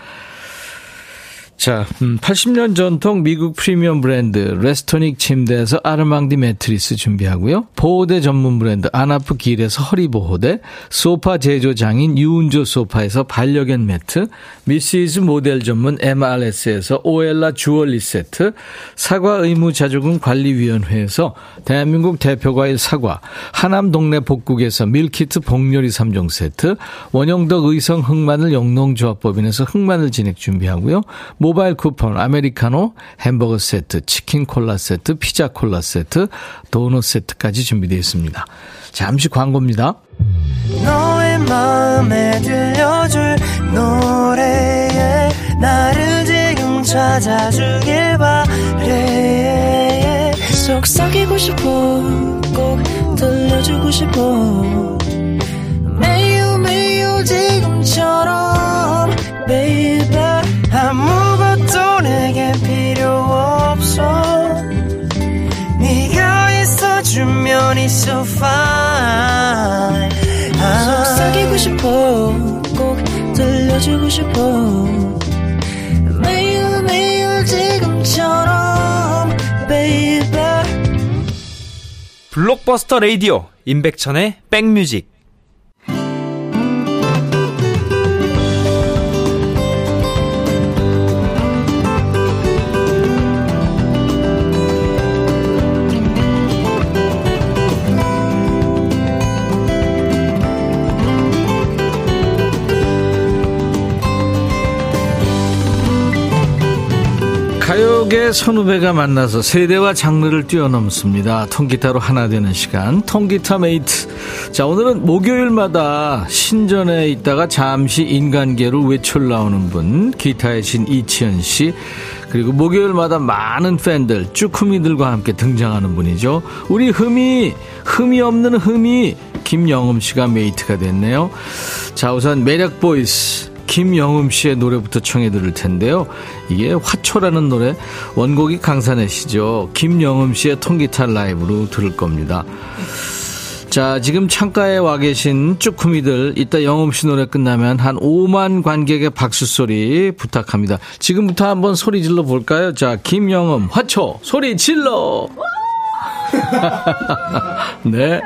자, 음, 팔십 년 전통 미국 프리미엄 브랜드 레스토닉 침대에서 아르망디 매트리스 준비하고요. 보호대 전문 브랜드 안아프 길에서 허리보호대, 소파 제조장인 유은조 소파에서 반려견 매트, 미시즈 모델 전문 엠알에스에서 오엘라 주얼리 세트, 사과 의무 자조금 관리위원회에서 대한민국 대표과일 사과, 하남 동네 복국에서 밀키트 복요리 삼 종 세트, 원영덕 의성 흑마늘 영농조합법인에서 흑마늘 진액 준비하고요. 모바일 쿠폰, 아메리카노, 햄버거 세트, 치킨 콜라 세트, 피자 콜라 세트, 도넛 세트까지 준비되어 있습니다. 잠시 광고입니다. 너의 마음에 들려줄 노래에 나를 지금 찾아주길 바래. 속삭이고 싶어, 꼭 들려주고 싶어. 매우 매우 지금처럼 baby, 아무것도 내게 필요 없어. 네가 있어주면 it's so fine. 속삭이고 싶어, 꼭 들려주고 싶어. 매일 매일 지금처럼 baby. 블록버스터 라디오 임백천의 백뮤직. 가요계 선후배가 만나서 세대와 장르를 뛰어넘습니다. 통기타로 하나 되는 시간, 통기타 메이트. 자, 오늘은 목요일마다 신전에 있다가 잠시 인간계로 외출 나오는 분, 기타의 신 이치현 씨, 그리고 목요일마다 많은 팬들, 쭈꾸미들과 함께 등장하는 분이죠. 우리 흠이, 흠이 없는 흠이 김영음 씨가 메이트가 됐네요. 자, 우선 매력 보이스 김영음 씨의 노래부터 청해 들을 텐데요. 이게 화초라는 노래, 원곡이 강산의 시죠. 김영음 씨의 통기타 라이브로 들을 겁니다. 자, 지금 창가에 와 계신 쭈꾸미들, 이따 영음 씨 노래 끝나면 한 오만 관객의 박수 소리 부탁합니다. 지금부터 한번 소리 질러 볼까요? 자, 김영음 화초 소리 질러. 네.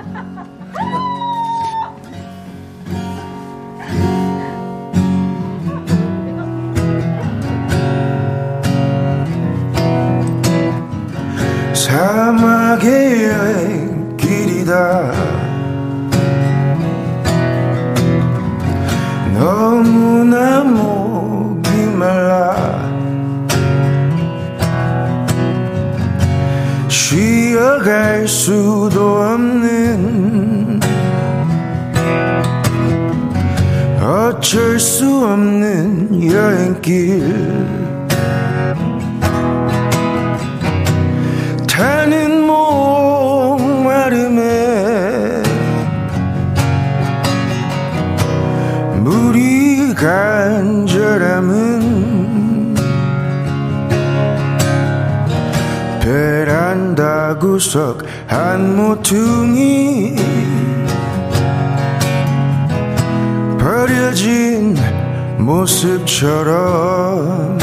사막의 여행 길이다. 너무나 멀 수도 없는 어쩔 수 없는 여행길 타는 목마름에 물이 간절함은 베란다 구석 한 모퉁이 버려진 모습처럼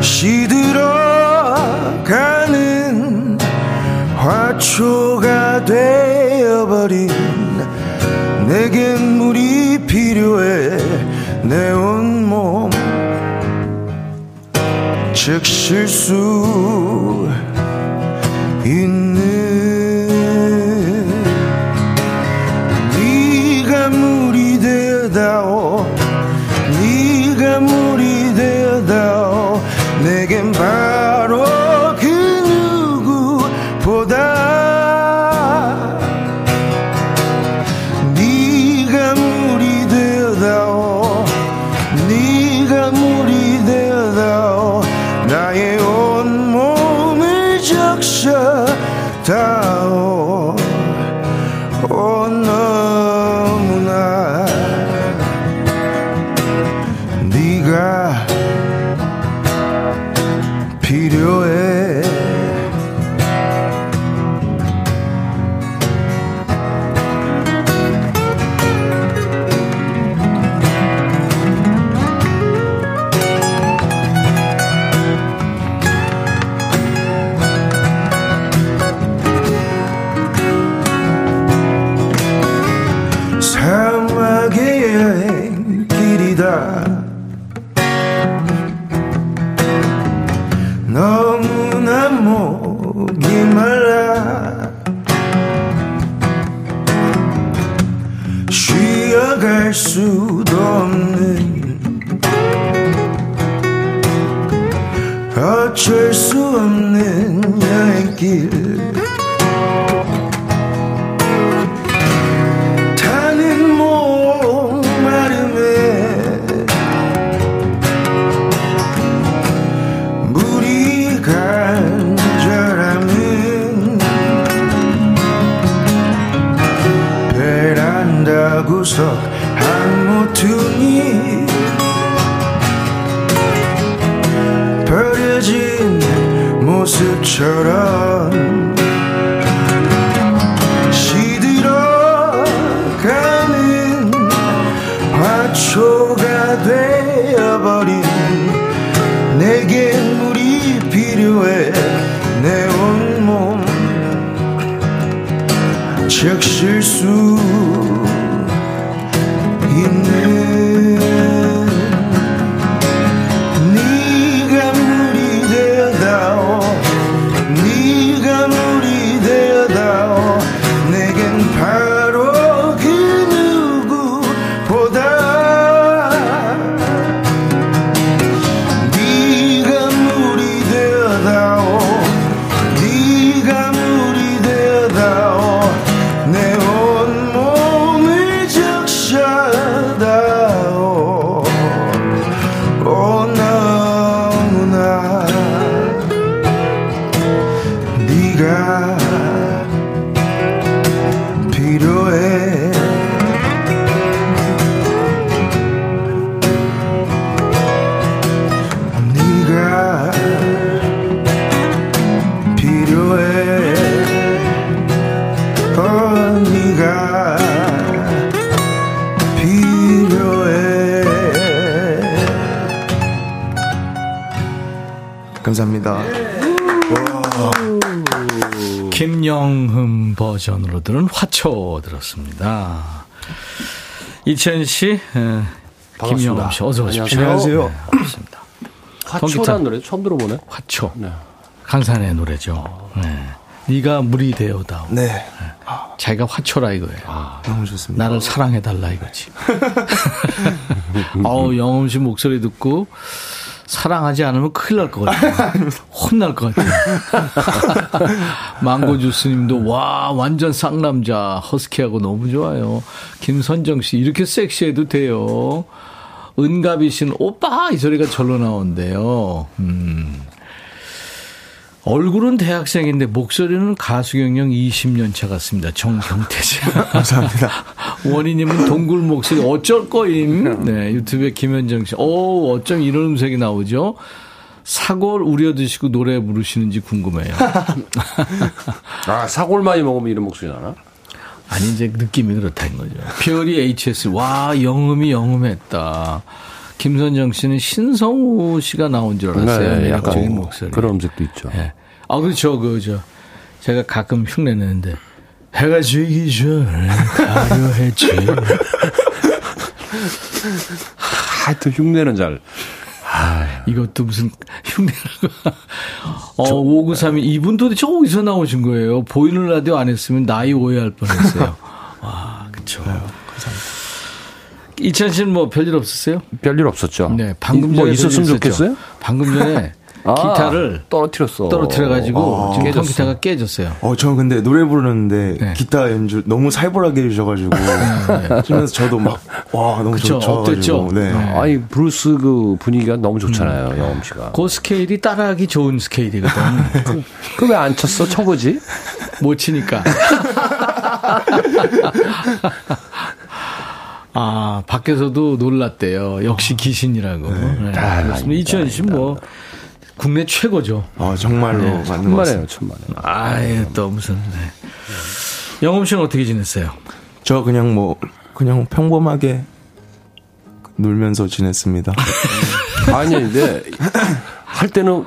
시들어가는 화초가 되어버린 내겐 물이 필요해 내 온몸 적실 수 있는 네가 물이 되어다오 네가 물이 되어다오 내겐 바로 그 누구보다 네가 물이 되어다오 네가 물이 되어다오 나의 온몸을 적셔다오 오 너무나 네가 필요해 사막의 여행길이다 너무나 목이 말라 쉬어갈 수도 없는 어쩔 수 없는 여행길 타는 목마름에 물이 간절함은 베란다 구석 한 모퉁이 버려진 모습처럼 시들어가는 화초가 되어버린 내게 물이 필요해 내 온몸 적실 수 있는 네가 물이 되어다오 네가 물이 되어다오 내겐 바로 그 누구보다 네가 물이 되어다오 네가 물이 되어다오 내 온몸을 적셔다오 오 너무나 네가 필요해 네가 필요해 어 네가 필요해 감사합니다. 김영흠 버전으로 들은 화초 들었습니다. 이천 씨, 예, 김영흠 씨 어서 오십시오. 안녕하세요. 네, 반갑습니다. 화초라는 노래 처음 들어보네. 화초. 네. 강산의 노래죠. 네. 네가 물이 되어다오. 네. 네. 자기가 화초라 이거예요. 아, 너무 좋습니다. 나를 사랑해달라 이거지. 아우 영흠 씨 목소리 듣고 사랑하지 않으면 큰일 날 것 같아요. 혼날 것 같아요. 망고주스님도 와 완전 쌍남자 허스키하고 너무 좋아요. 김선정씨 이렇게 섹시해도 돼요. 은가비씨는 오빠 이 소리가 절로 나온대요. 음. 얼굴은 대학생인데 목소리는 가수 경영 이십 년 차 같습니다. 정경태 씨. 감사합니다. 원희님은 동굴 목소리 어쩔 거임. 네, 유튜브에 김현정 씨. 오, 어쩜 이런 음색이 나오죠? 사골 우려 드시고 노래 부르시는지 궁금해요. 아, 사골 많이 먹으면 이런 목소리 나나? 아니, 이제 느낌이 그렇다는 거죠. 별이 에이치에스. 와, 영음이 영음했다. 김선정 씨는 신성우 씨가 나온 줄 알았어요. 네, 약간 목소리. 그런 음색도 있죠. 네. 아, 그렇죠. 그, 저, 제가 가끔 흉내 내는데, 해가 지기 전에 가려했지. 하여튼 흉내는 잘. 아, 이것도 무슨 흉내라고. 어, 오구삼이 이분 도대체 어디서 나오신 거예요? 보이는 라디오 안 했으면 나이 오해할 뻔했어요. 와, 그쵸. 네, 감사합니다. 이찬 씨는 뭐 별일 없었어요? 별일 없었죠. 네, 방금 이, 전에 뭐 있었으면 좋겠어요? 방금 전에 아, 기타를 떨어뜨렸어. 떨어뜨려가지고 아, 지금 깨졌어. 기타가 깨졌어요. 어, 저 근데 노래 부르는데 네. 기타 연주 너무 살벌하게 해주셔가지고 그러면서 네, 네. 저도 막 와 너무 그쵸, 좋죠. 어땠죠? 네. 네. 아니 브루스 그 분위기가 너무 좋잖아요, 음. 영엄 씨가. 그 스케일이 따라하기 좋은 스케일이거든. 그 왜 안 쳤어? 쳐보지? 못 치니까. 아, 밖에서도 놀랐대요. 역시 기신이라고. 네. 네. 아, 그렇습니다. 이천이 씨 뭐, 국내 최고죠. 아, 정말로. 네, 맞는 것 같습니다. 천만에요, 천만에요. 아예, 또 무슨, 네. 영음 씨는 어떻게 지냈어요? 저 그냥 뭐, 그냥 평범하게 놀면서 지냈습니다. 아니, 근데, 할 때는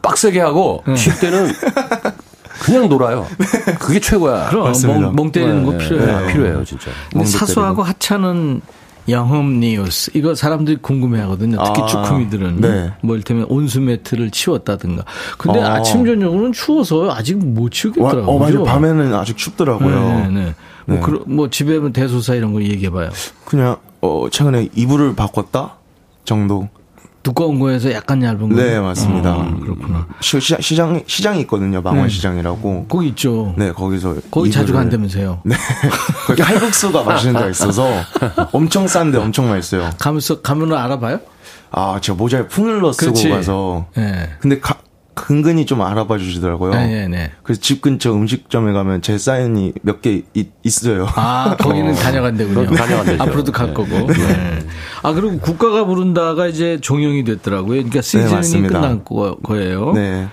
빡세게 하고, 응. 쉴 때는 그냥 놀아요. 그게 최고야. 그럼 멍, 멍 때리는 네, 거 필요해요. 네, 필요해요, 진짜. 근데 사수하고 하찮은 영음 뉴스 이거 사람들이 궁금해하거든요. 특히 아, 쭈꾸미들은 네. 뭐 이를테면 온수 매트를 치웠다든가. 근데 아. 아침 저녁으로는 추워서 아직 못 치우겠더라고요. 어, 맞아요. 밤에는 아직 춥더라고요. 네, 네. 네. 뭐, 그, 뭐 집에 대소사 이런 거 얘기해봐요. 그냥 어, 최근에 이불을 바꿨다 정도. 두꺼운 거에서 약간 얇은 거. 네, 맞습니다. 아, 그렇구나. 시, 시, 시장, 시장이 있거든요. 망원시장이라고. 네. 거기 있죠. 네, 거기서. 거기 이불을... 자주 간다면서요. 네. 거기 칼국수가 맛있는 데가 있어서 엄청 싼데 엄청 맛있어요. 가면서, 가면은 알아봐요? 아, 제가 모자에 푸늘러 쓰고 그렇지. 가서. 네. 근데 가, 근근히 좀 알아봐 주시더라고요. 네, 네, 네. 그래서 집 근처 음식점에 가면 제 사인이 몇 개 있어요. 아, 거기는 어. 다녀간대군요. 다녀간대죠. 앞으로도 갈 네. 거고. 네. 네. 아, 그리고 국가가 부른다가 이제 종영이 됐더라고요. 그러니까 시즌이 네, 끝난 거, 거예요. 네.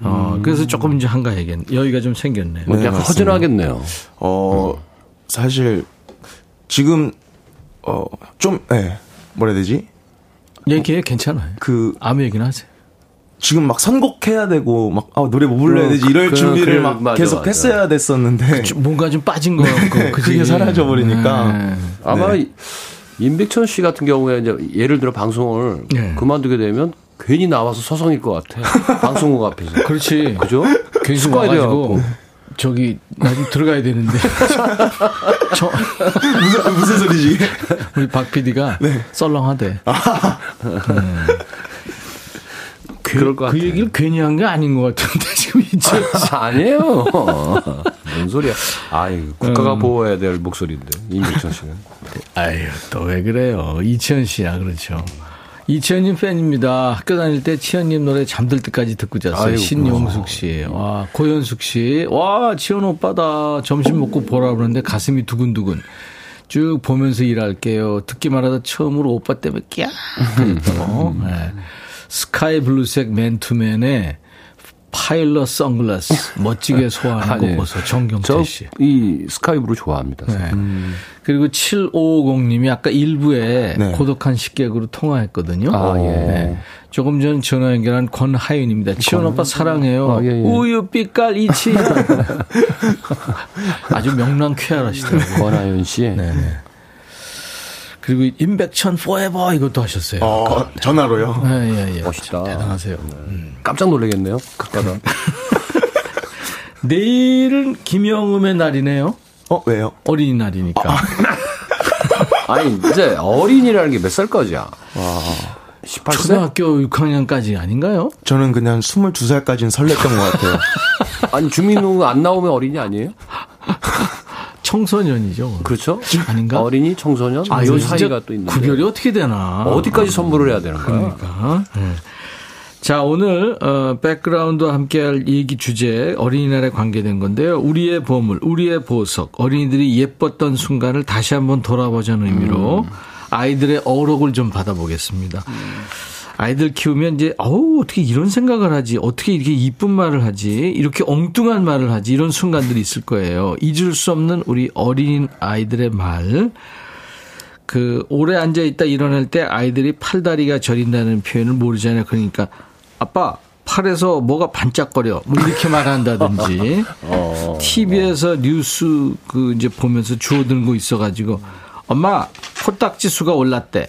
어, 음. 그래서 조금 이제 한가해겠네. 여유가 좀 생겼네요. 네, 약간 허전하겠네요. 어, 음. 사실 지금 어, 좀 예. 네. 뭐라 해야 되지? 얘기해 괜찮아요. 그 아무 얘기나 하세요. 지금 막 선곡해야 되고 막 아, 노래 뭐 불러야 되지 이럴 그, 준비를 그, 막 맞아, 계속 맞아. 했어야 됐었는데 그, 뭔가 좀 빠진 거 같고 네, 그게 사라져 버리니까 네. 아마 네. 임백천 씨 같은 경우에 이제 예를 들어 방송을 네. 그만두게 되면 괜히 나와서 서성일 것 같아. 방송국 앞에서 그렇지 그죠? 괜히 숙가야 돼요. 저기 나중에 들어가야 되는데 저 무슨 무슨 소리지? 우리 박 피디가 네. 썰렁하대. 아. 음. 그, 그 얘기를 괜히 한 게 아닌 것 같은데 지금 이제 아니에요. 뭔 소리야? 아이 국가가 음. 보호해야 될 목소리인데 임백천 씨는. 아유 또 왜 그래요? 이치현 씨야 그렇죠. 이치현님 팬입니다. 학교 다닐 때 치현님 노래 잠들 때까지 듣고 잤어요. 아이고, 신용숙 씨, 와 고현숙 씨, 와 치현 오빠다. 점심 먹고 보라 그러는데 가슴이 두근두근. 쭉 보면서 일할게요. 듣기만 하다 처음으로 오빠 때문에 끼야. 그랬다고. 네. 스카이 블루색 맨투맨의 파일럿 선글라스 멋지게 소화하는 곳에서 정경태 씨. 이 스카이 블루 좋아합니다. 네. 음. 그리고 칠오오공님이 아까 일부에 네. 고독한 식객으로 통화했거든요. 아, 예. 네. 조금 전 전화 연결한 권하윤입니다. 치원 오빠 사랑해요. 아, 예, 예. 우유 빛깔 이치. 아주 명랑쾌활하시더라고요. 권하윤 씨. 네. 그리고 임백천 포에버 이것도 하셨어요. 어, 전화로요? 예, 예, 예. 멋있다. 대단하세요. 음. 깜짝 놀라겠네요. 가까다. 내일은 김영음의 날이네요. 어, 왜요? 어린이날이니까. 아. 아니, 이제 어린이라는 게 몇 살까지야? 와. 십팔 세? 초등학교 육 학년까지 아닌가요? 저는 그냥 스물두 살까지는 설렜던 것 같아요. 아니, 주민등록가 안 나오면 어린이 아니에요? 청소년이죠. 그렇죠? 아닌가? 어린이, 청소년, 아, 요 사이가 또 있는데. 구별이 어떻게 되나. 어디까지 선물을 해야 되는가. 그러니까. 네. 자, 오늘 어, 백그라운드와 함께할 얘기 주제, 어린이날에 관계된 건데요. 우리의 보물, 우리의 보석, 어린이들이 예뻤던 순간을 다시 한번 돌아보자는 의미로 음. 아이들의 어록을 좀 받아보겠습니다. 음. 아이들 키우면 이제 어우 어떻게 이런 생각을 하지, 어떻게 이렇게 이쁜 말을 하지, 이렇게 엉뚱한 말을 하지, 이런 순간들이 있을 거예요. 잊을 수 없는 우리 어린 아이들의 말. 그 오래 앉아있다 일어날 때 아이들이 팔다리가 저린다는 표현을 모르잖아요. 그러니까 아빠 팔에서 뭐가 반짝거려, 뭐 이렇게 말한다든지. 어, 티비에서 어. 뉴스 그 이제 보면서 주워들고 있어가지고 엄마 코딱지 수가 올랐대.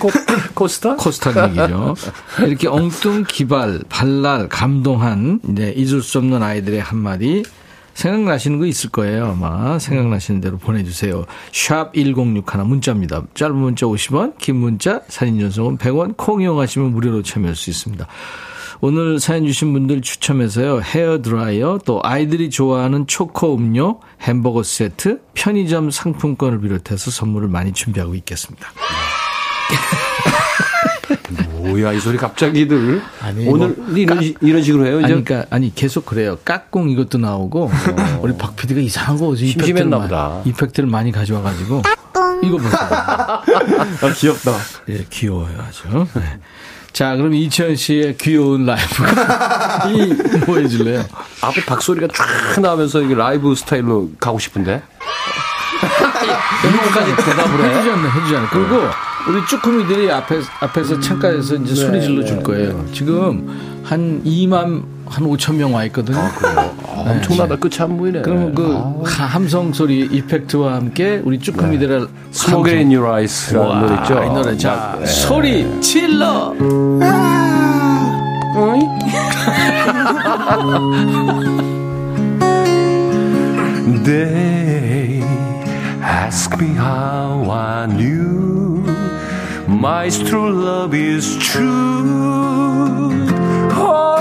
코, 코스타? 코스타 얘기죠. 이렇게 엉뚱, 기발, 발랄, 감동한, 네, 잊을 수 없는 아이들의 한마디. 생각나시는 거 있을 거예요. 아마 생각나시는 대로 보내주세요. 샵 일공육일 문자입니다. 짧은 문자 오십 원, 긴 문자 사진 전송은 백 원, 콩 이용하시면 무료로 참여할 수 있습니다. 오늘 사연 주신 분들 추첨해서요, 헤어드라이어, 또 아이들이 좋아하는 초코 음료, 햄버거 세트, 편의점 상품권을 비롯해서 선물을 많이 준비하고 있겠습니다. 뭐야 이 소리 갑자기들. 아니, 오늘 뭐, 이런, 까, 이런 식으로 해요. 아니, 그러니까, 아니 계속 그래요. 깍꿍 이것도 나오고. 어. 우리 박 피디가 이상한 거 심심했나 보다. 이펙트를 많이 가져와가지고. 깍꿍 이거 보세요. 아, 귀엽다. 예, 귀여워요 아주. 네. 자, 그럼 이천 씨의 귀여운 라이브 이 뭐 해줄래요? 앞에 박소리가 쫙 나오면서 이게 라이브 스타일로 가고 싶은데. 이거까지 대답을 해주지 않나, 해주지 않나. 그리고 우리 쭈꾸미들이 앞에, 앞에서 음, 창가에서 이제 네, 소리 질러 줄 거예요. 네, 네. 지금 한 이만 한 오천 명 와 있거든요. 아, 그래요? 아, 네. 엄청나다. 끝이 안 보이네. 그러면 그 아. 함성 소리 이펙트와 함께 우리 쭈꾸미들의 Smoke in Your Eyes라는 노래 있죠. 이 노래. 자, 네. 소리 질러. They ask me how I knew my true love is true. Oh,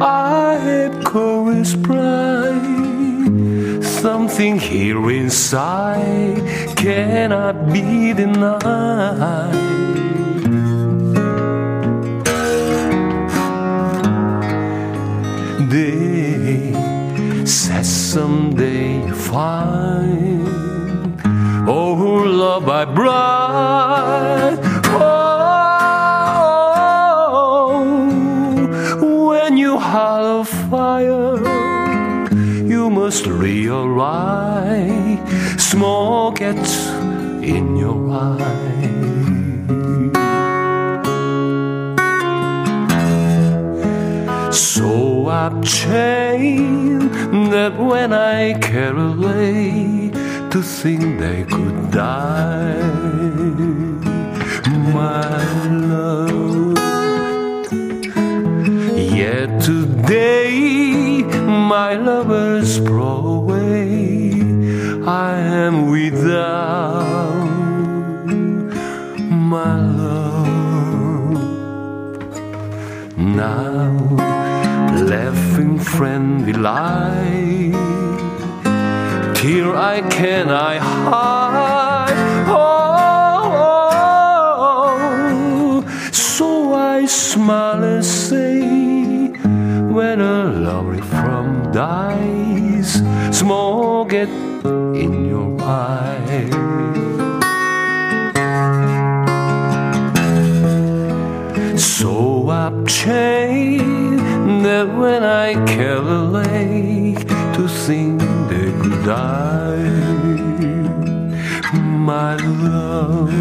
I echo his pride. Something here inside cannot be denied. They said someday you find oh, love I brought. Oh, when you have a fire, you must realize smoke it in your eyes. So I've changed that when I carry away. To think they could die, my love. Yet today, my lover's brought away. I am without my love. Now, laughing friendly light. Here I can I hide. Oh, oh, oh, so I smile and say, when a lovely from dies, smoke it in your eye. So I've changed that when I carry lake to sing. Die, my love.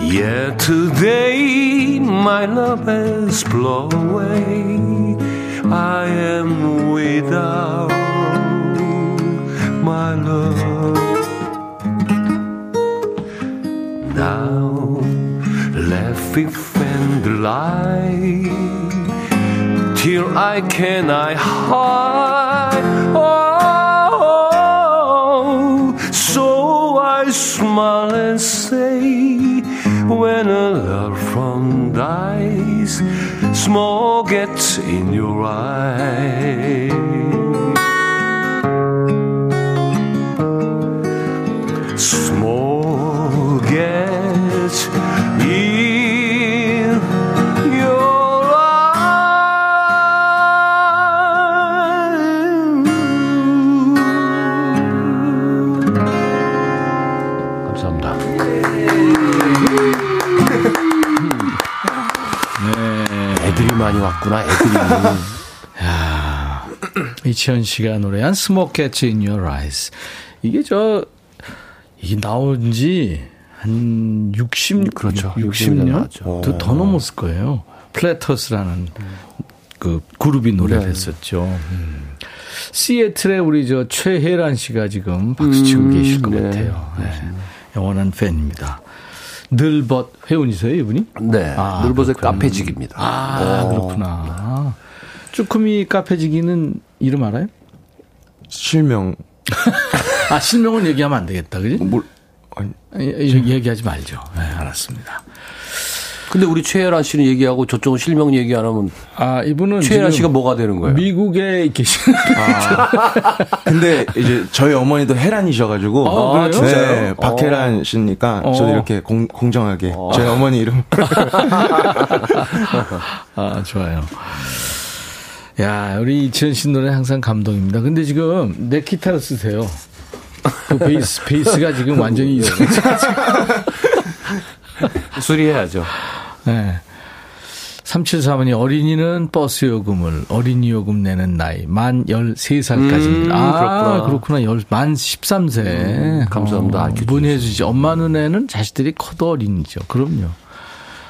Yet today, my love has blown away. I am without my love. Now, laughing and delight, till I can I hide. Oh, so smile and say when a love from dies smoke gets in your eyes. Smoke gets in your eyes. 감사합니다. 네. 애들이 많이 왔구나, 애들이. 야, 이치현 씨가 노래한 Smoke Gets in Your Eyes. 이게 저, 이게 나온 지 한 육십, 그렇죠. 육십 년? 더, 더 넘었을 거예요. 플래터스라는 그 그룹이 노래를 네. 했었죠. 음. 시애틀에 우리 저 최혜란 씨가 지금 박수치고 음, 계실 것 네. 같아요. 네. 영원한 팬입니다. 늘벗 회원이세요, 이분이? 네. 아, 늘벗의 카페지기입니다. 아, 오. 그렇구나. 쭈꾸미 카페지기는 이름 알아요? 실명. 아, 실명은 얘기하면 안 되겠다, 그지? 뭘, 아니. 얘기하지 말죠. 네, 알았습니다. 근데 우리 최혜라 씨는 얘기하고 저쪽은 실명 얘기 안 하면. 아, 이분은. 최혜라 씨가 뭐가 되는 거예요? 미국에 계시는. 아. 근데 이제 저희 어머니도 혜란이셔가지고. 아, 아, 진짜요? 네, 박혜란 어. 씨니까 저도 이렇게 공, 공정하게. 어. 저희 어머니 이름. 아, 좋아요. 야, 우리 이치현 씨 노래 항상 감동입니다. 근데 지금 내 기타를 쓰세요. 그 베이스, 베이스가 지금 완전히 이상해져. 수리해야죠. 네. 삼칠삼 번이 어린이는 버스 요금을, 어린이 요금 내는 나이, 만 열세 살까지입니다. 음, 아, 그렇구나. 그렇구나. 만 열세 살. 음, 감사합니다. 문의해 어, 주시지. 엄마 눈에는 자식들이 커도 어린이죠. 그럼요.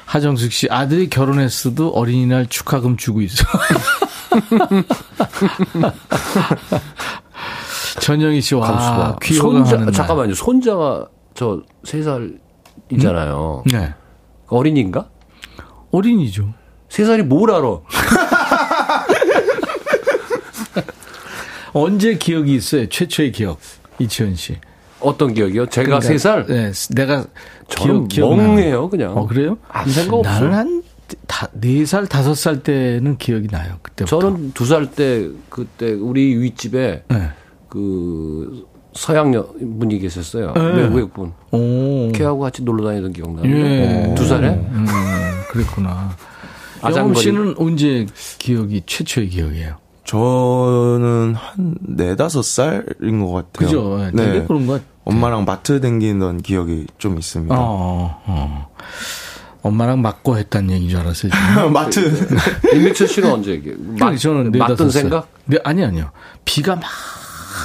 하정숙 씨, 아들이 결혼했어도 어린이날 축하금 주고 있어. 전영희 씨, 와, 귀여워. 잠깐만요. 손자가 저 세 살이잖아요. 음? 네. 어린이인가? 어린이죠. 세 살이 뭘 알아? 언제 기억이 있어요? 최초의 기억. 이치현 씨. 어떤 기억이요? 제가 그러니까, 세 살? 네. 내가 기억, 기억. 멍해요, 그냥. 어, 그래요? 아무 생각 없어요. 나는 한 다, 네 살, 다섯 살 때는 기억이 나요, 그때부터. 저는 두 살 때, 그때, 우리 윗집에, 네. 그, 서양 분이 계셨어요. 네. 외국분. 오. 걔하고 같이 놀러 다니던 기억나는데. 예. 두 살에? 음, 그랬구나. 영웅 씨는 언제 기억이, 최초의 기억이에요? 저는 한 네다섯 살인 것 같아요. 그죠. 네. 되게 그런 것 같아요. 엄마랑 마트 댕기던 기억이 좀 있습니다. 어, 어. 엄마랑 맞고 했다는 얘기인 줄 알았어요. 마트. 임백천 씨는 언제 얘기해요? 맞, 저는 맞던 생각? 네, 아니, 아니요. 비가 막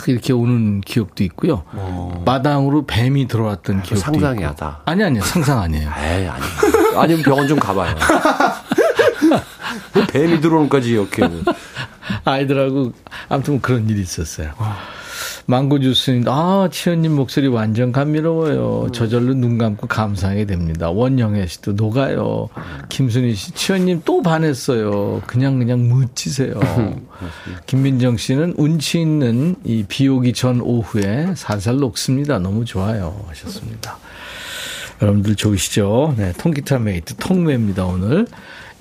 이렇게 오는 기억도 있고요. 오. 마당으로 뱀이 들어왔던 기억도 상상이야, 있고. 상상이야, 다. 아니, 아니요. 상상 아니에요. 에이, 아니요. 아니면 병원 좀 가봐요. 뱀이 들어오는까지 이렇게. 아이들하고, 아무튼 그런 일이 있었어요. 와. 망고주스님, 아, 치현님 목소리 완전 감미로워요. 음. 저절로 눈 감고 감상하게 됩니다. 원영애 씨도 녹아요. 김순희 씨, 치현님 또 반했어요. 그냥 그냥 묻히세요. 김민정 씨는 운치 있는 이 비 오기 전 오후에 살살 녹습니다. 너무 좋아요. 하셨습니다. 여러분들 좋으시죠? 네, 통기타 메이트, 통매입니다, 오늘.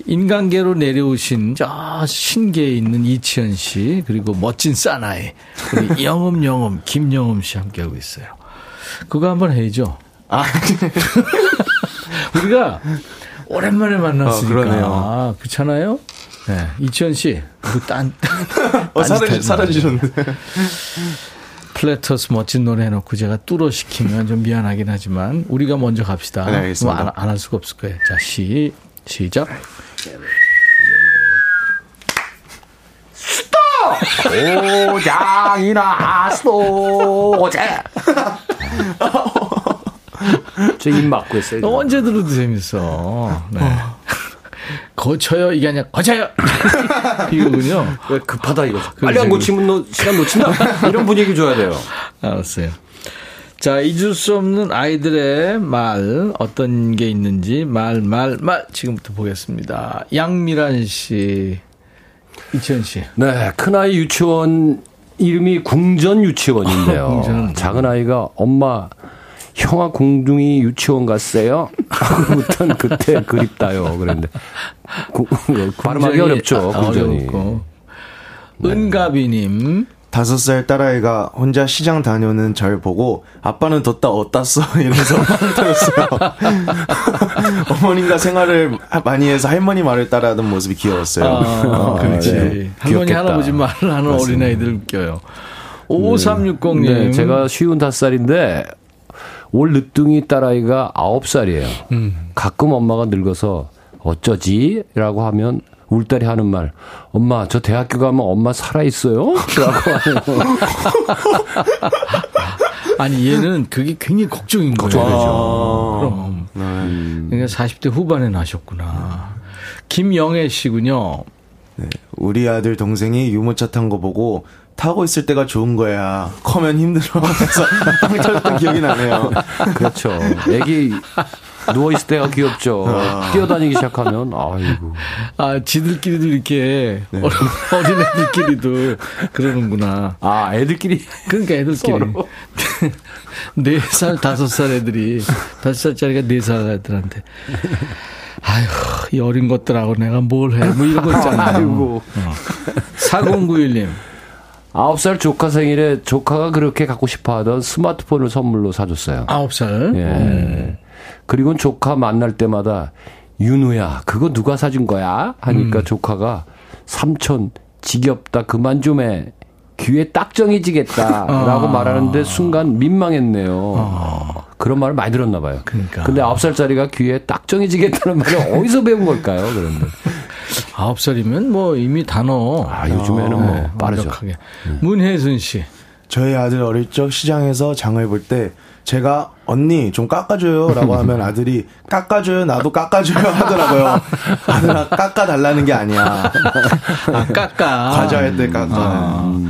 인간계로 내려오신 저 신계에 있는 이치현 씨, 그리고 멋진 사나이 우리 영음 영음 김영음 씨 함께하고 있어요. 그거 한번 해야죠. 아, 우리가 오랜만에 만났으니까 어, 아, 그렇잖아요. 네, 이치현 씨, 그 딴, 어, 사라지, 사라지셨는데. 플래터스 멋진 노래 해놓고 제가 뚫어 시키면 좀 미안하긴 하지만 우리가 먼저 갑시다. 네, 알겠습니다. 뭐 안, 안 할 수가 없을 거예요. 자, 시. 시작. 스톱! 오장이나 소제. 저 입 막고 했어요. 언제 들어도 재밌어. 네. 어. 거쳐요 이게 아니라 거쳐요. 이거군요. 왜 급하다 이거. 빨리 안 고치면 너 시간 놓친다. 이런 분위기 줘야 돼요. 알았어요. 자, 잊을 수 없는 아이들의 말, 어떤 게 있는지, 말, 말, 말, 지금부터 보겠습니다. 양미란 씨, 이치현 씨. 네, 큰아이 유치원, 이름이 궁전 유치원인데요. 아, 작은아이가 엄마, 형아 공둥이 유치원 갔어요? 하고 묻던 그때 그립다요. 그랬는데 발음하기 어렵죠. 공전이. 네. 은가비님. 다섯 살 딸아이가 혼자 시장 다녀는 절 보고 아빠는 뒀다 얻었어 이러면서 들었어요. 어머님과 생활을 많이 해서 할머니 말을 따라하던 모습이 귀여웠어요. 아, 아, 그렇지. 네. 할머니 할아버지 말을 하는 어린아이들 웃겨요. 오삼육공님. 네. 네, 제가 쉰다섯 살인데 올 늦둥이 딸아이가 아홉 살이에요. 음. 가끔 엄마가 늙어서 어쩌지? 라고 하면 울 딸이 하는 말, 엄마, 저 대학교 가면 엄마 살아있어요? 라고 하는. 아니, 얘는 그게 굉장히 걱정인 거죠. 걱정되죠. 그럼. 음. 그러니까 사십 대 후반에 나셨구나. 음. 김영애 씨군요. 네, 우리 아들 동생이 유모차 탄 거 보고, 타고 있을 때가 좋은 거야. 커면 힘들어. 하면서 빵 터졌던 기억이 나네요. 그렇죠. 애기 누워있을 때가 귀엽죠. 아. 뛰어다니기 시작하면, 아이고. 아, 지들끼리도 이렇게, 네. 어린 애들끼리도 그러는구나. 아, 애들끼리? 그러니까 애들끼리. 네 살, 다섯 살 애들이, 다섯 살짜리가 네 살 애들한테. 아휴, 이 어린 것들하고 내가 뭘 해. 뭐 이런 거 있잖아요. 아이고. 어. 사공구일님. 아홉 살 조카 생일에 조카가 그렇게 갖고 싶어 하던 스마트폰을 선물로 사줬어요. 아홉 살? 예. 음. 그리고는 조카 만날 때마다, 윤우야, 그거 누가 사준 거야? 하니까 음. 조카가, 삼촌, 지겹다, 그만 좀 해. 귀에 딱 정해지겠다. 아. 라고 말하는데 순간 민망했네요. 아. 그런 말을 많이 들었나 봐요. 그러니까. 근데 아홉 살짜리가 귀에 딱 정해지겠다는 말을 어디서 배운 걸까요? 그런데. 아홉 살이면 뭐 이미 단어. 아, 요즘에는 어, 뭐 네, 빠르죠. 완벽하게. 네. 문혜순 씨. 저희 아들 어릴 적 시장에서 장을 볼 때 제가 언니 좀 깎아줘요 라고 하면 아들이 깎아줘요 나도 깎아줘요 하더라고요. 아들아 깎아달라는 게 아니야. 아, 깎아. 과자할 때 깎아. 아.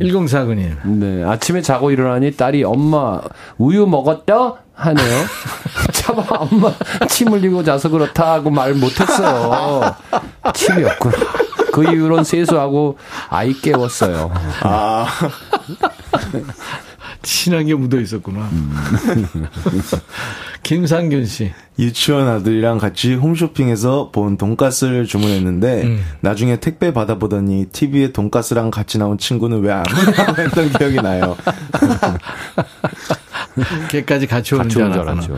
일공사군님. 네, 아침에 자고 일어나니 딸이 엄마 우유 먹었다? 하네요. 차마 엄마 침 흘리고 자서 그렇다 하고 말 못했어요. 침이 없구나. 그 이후로는 세수하고 아이 깨웠어요. 아. 친한 게 묻어 있었구나. 김상균 씨. 유치원 아들이랑 같이 홈쇼핑에서 본 돈가스를 주문했는데 음. 나중에 택배 받아보더니 티비에 돈가스랑 같이 나온 친구는 왜 안 오냐고 했던 기억이 나요. 걔까지 같이 오는 줄 알았죠.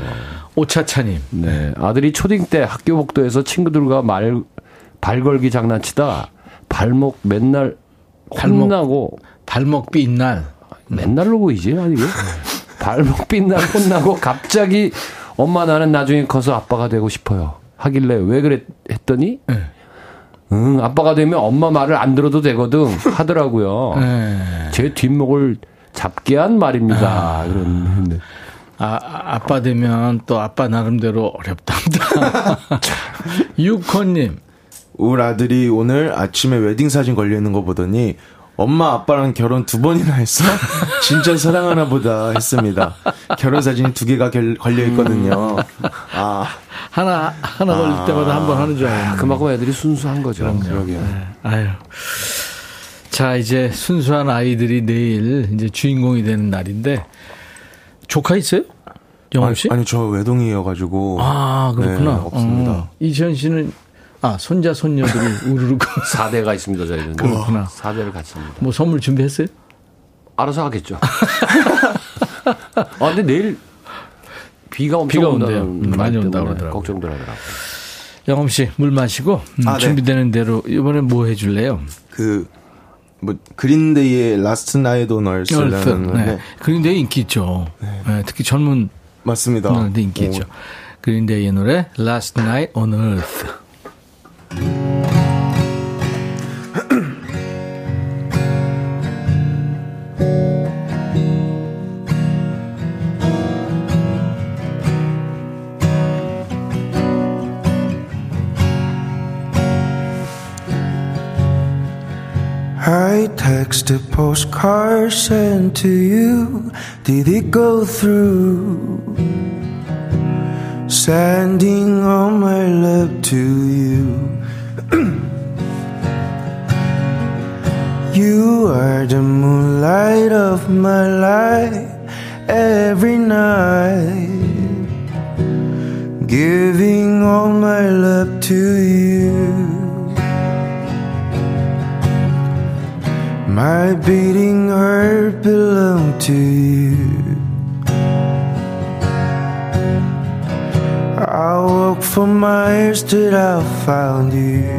오차차님. 네, 아들이 초딩 때 학교 복도에서 친구들과 말, 발 걸기 장난치다 발목 맨날 발목, 혼나고 발목 삐인 날. 맨날로 보이지? 아니, 이게? 발목 빛나고 혼나고 갑자기 엄마 나는 나중에 커서 아빠가 되고 싶어요. 하길래 왜 그랬, 했더니, 네. 응, 아빠가 되면 엄마 말을 안 들어도 되거든. 하더라고요. 네. 제 뒷목을 잡게 한 말입니다. 아, 그런데. 아, 아빠 되면 또 아빠 나름대로 어렵답니다. 유코님. 우리 아들이 오늘 아침에 웨딩사진 걸려있는 거 보더니, 엄마 아빠랑 결혼 두 번이나 했어? 진짜 사랑하나 보다 했습니다. 결혼 사진이 두 개가 결, 걸려 있거든요. 아 하나 하나 아, 걸릴 때마다 한 번 하는 줄 알아요. 그만큼 애들이 순수한 거죠. 그럼요. 그러게요. 네. 아유. 자 이제 순수한 아이들이 내일 이제 주인공이 되는 날인데 조카 있어요? 영호 씨? 아니, 아니 저 외동이어가지고. 아 그렇구나. 네, 없습니다. 어, 이지현 씨는. 아, 손자, 손녀들이 우르르. 사 대가 있습니다, 저희는. 그렇구나. 사 대를 같이 합니다. 뭐 선물 준비했어요? 알아서 하겠죠. 아, 근데 내일 비가 엄청 비가 온대요. 음, 많이 온다고 그러더라고요. 걱정들 하더라고요. 영엄씨, 물 마시고 음, 아, 네. 준비되는 대로 이번엔 뭐 해줄래요? 그, 뭐, 그린데이의 라스트 나이트 온 얼스라는. 네. 그린데이 인기 있죠. 네. 네, 특히 젊은. 맞습니다. 그런데 인기 오. 있죠. 그린데이의 노래, Last Night on Earth. I texted postcards sent to you. Did it go through? Sending all my love to you. You are the moonlight of my life every night. giving all my love to you. My beating heart belongs to you. I walked for miles till I found you.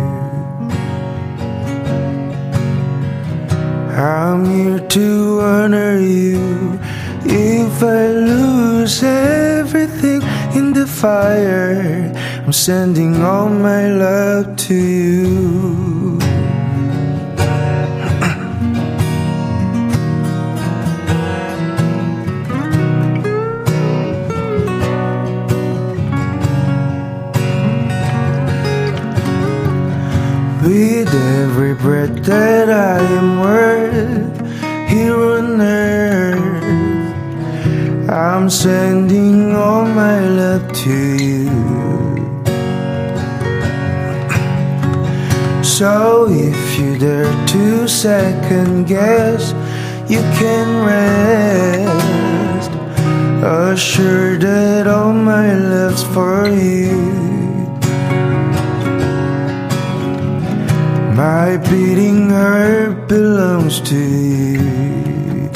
I'm here to honor you. If I lose everything in the fire, I'm sending all my love to you. With every breath that I am worth here on earth, I'm sending all my love to you. So if you dare to second guess, you can rest assured that all my love's for you. My beating heart belongs to you.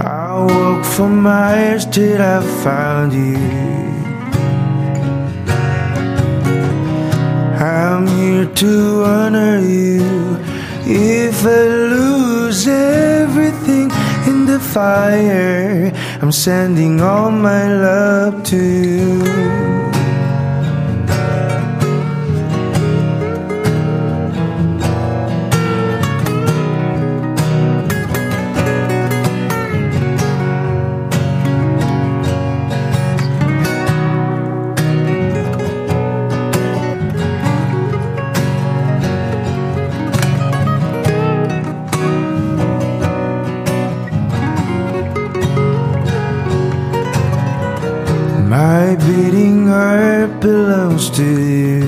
I walked for miles till I found you. I'm here to honor you. If I lose everything in the fire, I'm sending all my love to you. My beating heart belongs to you.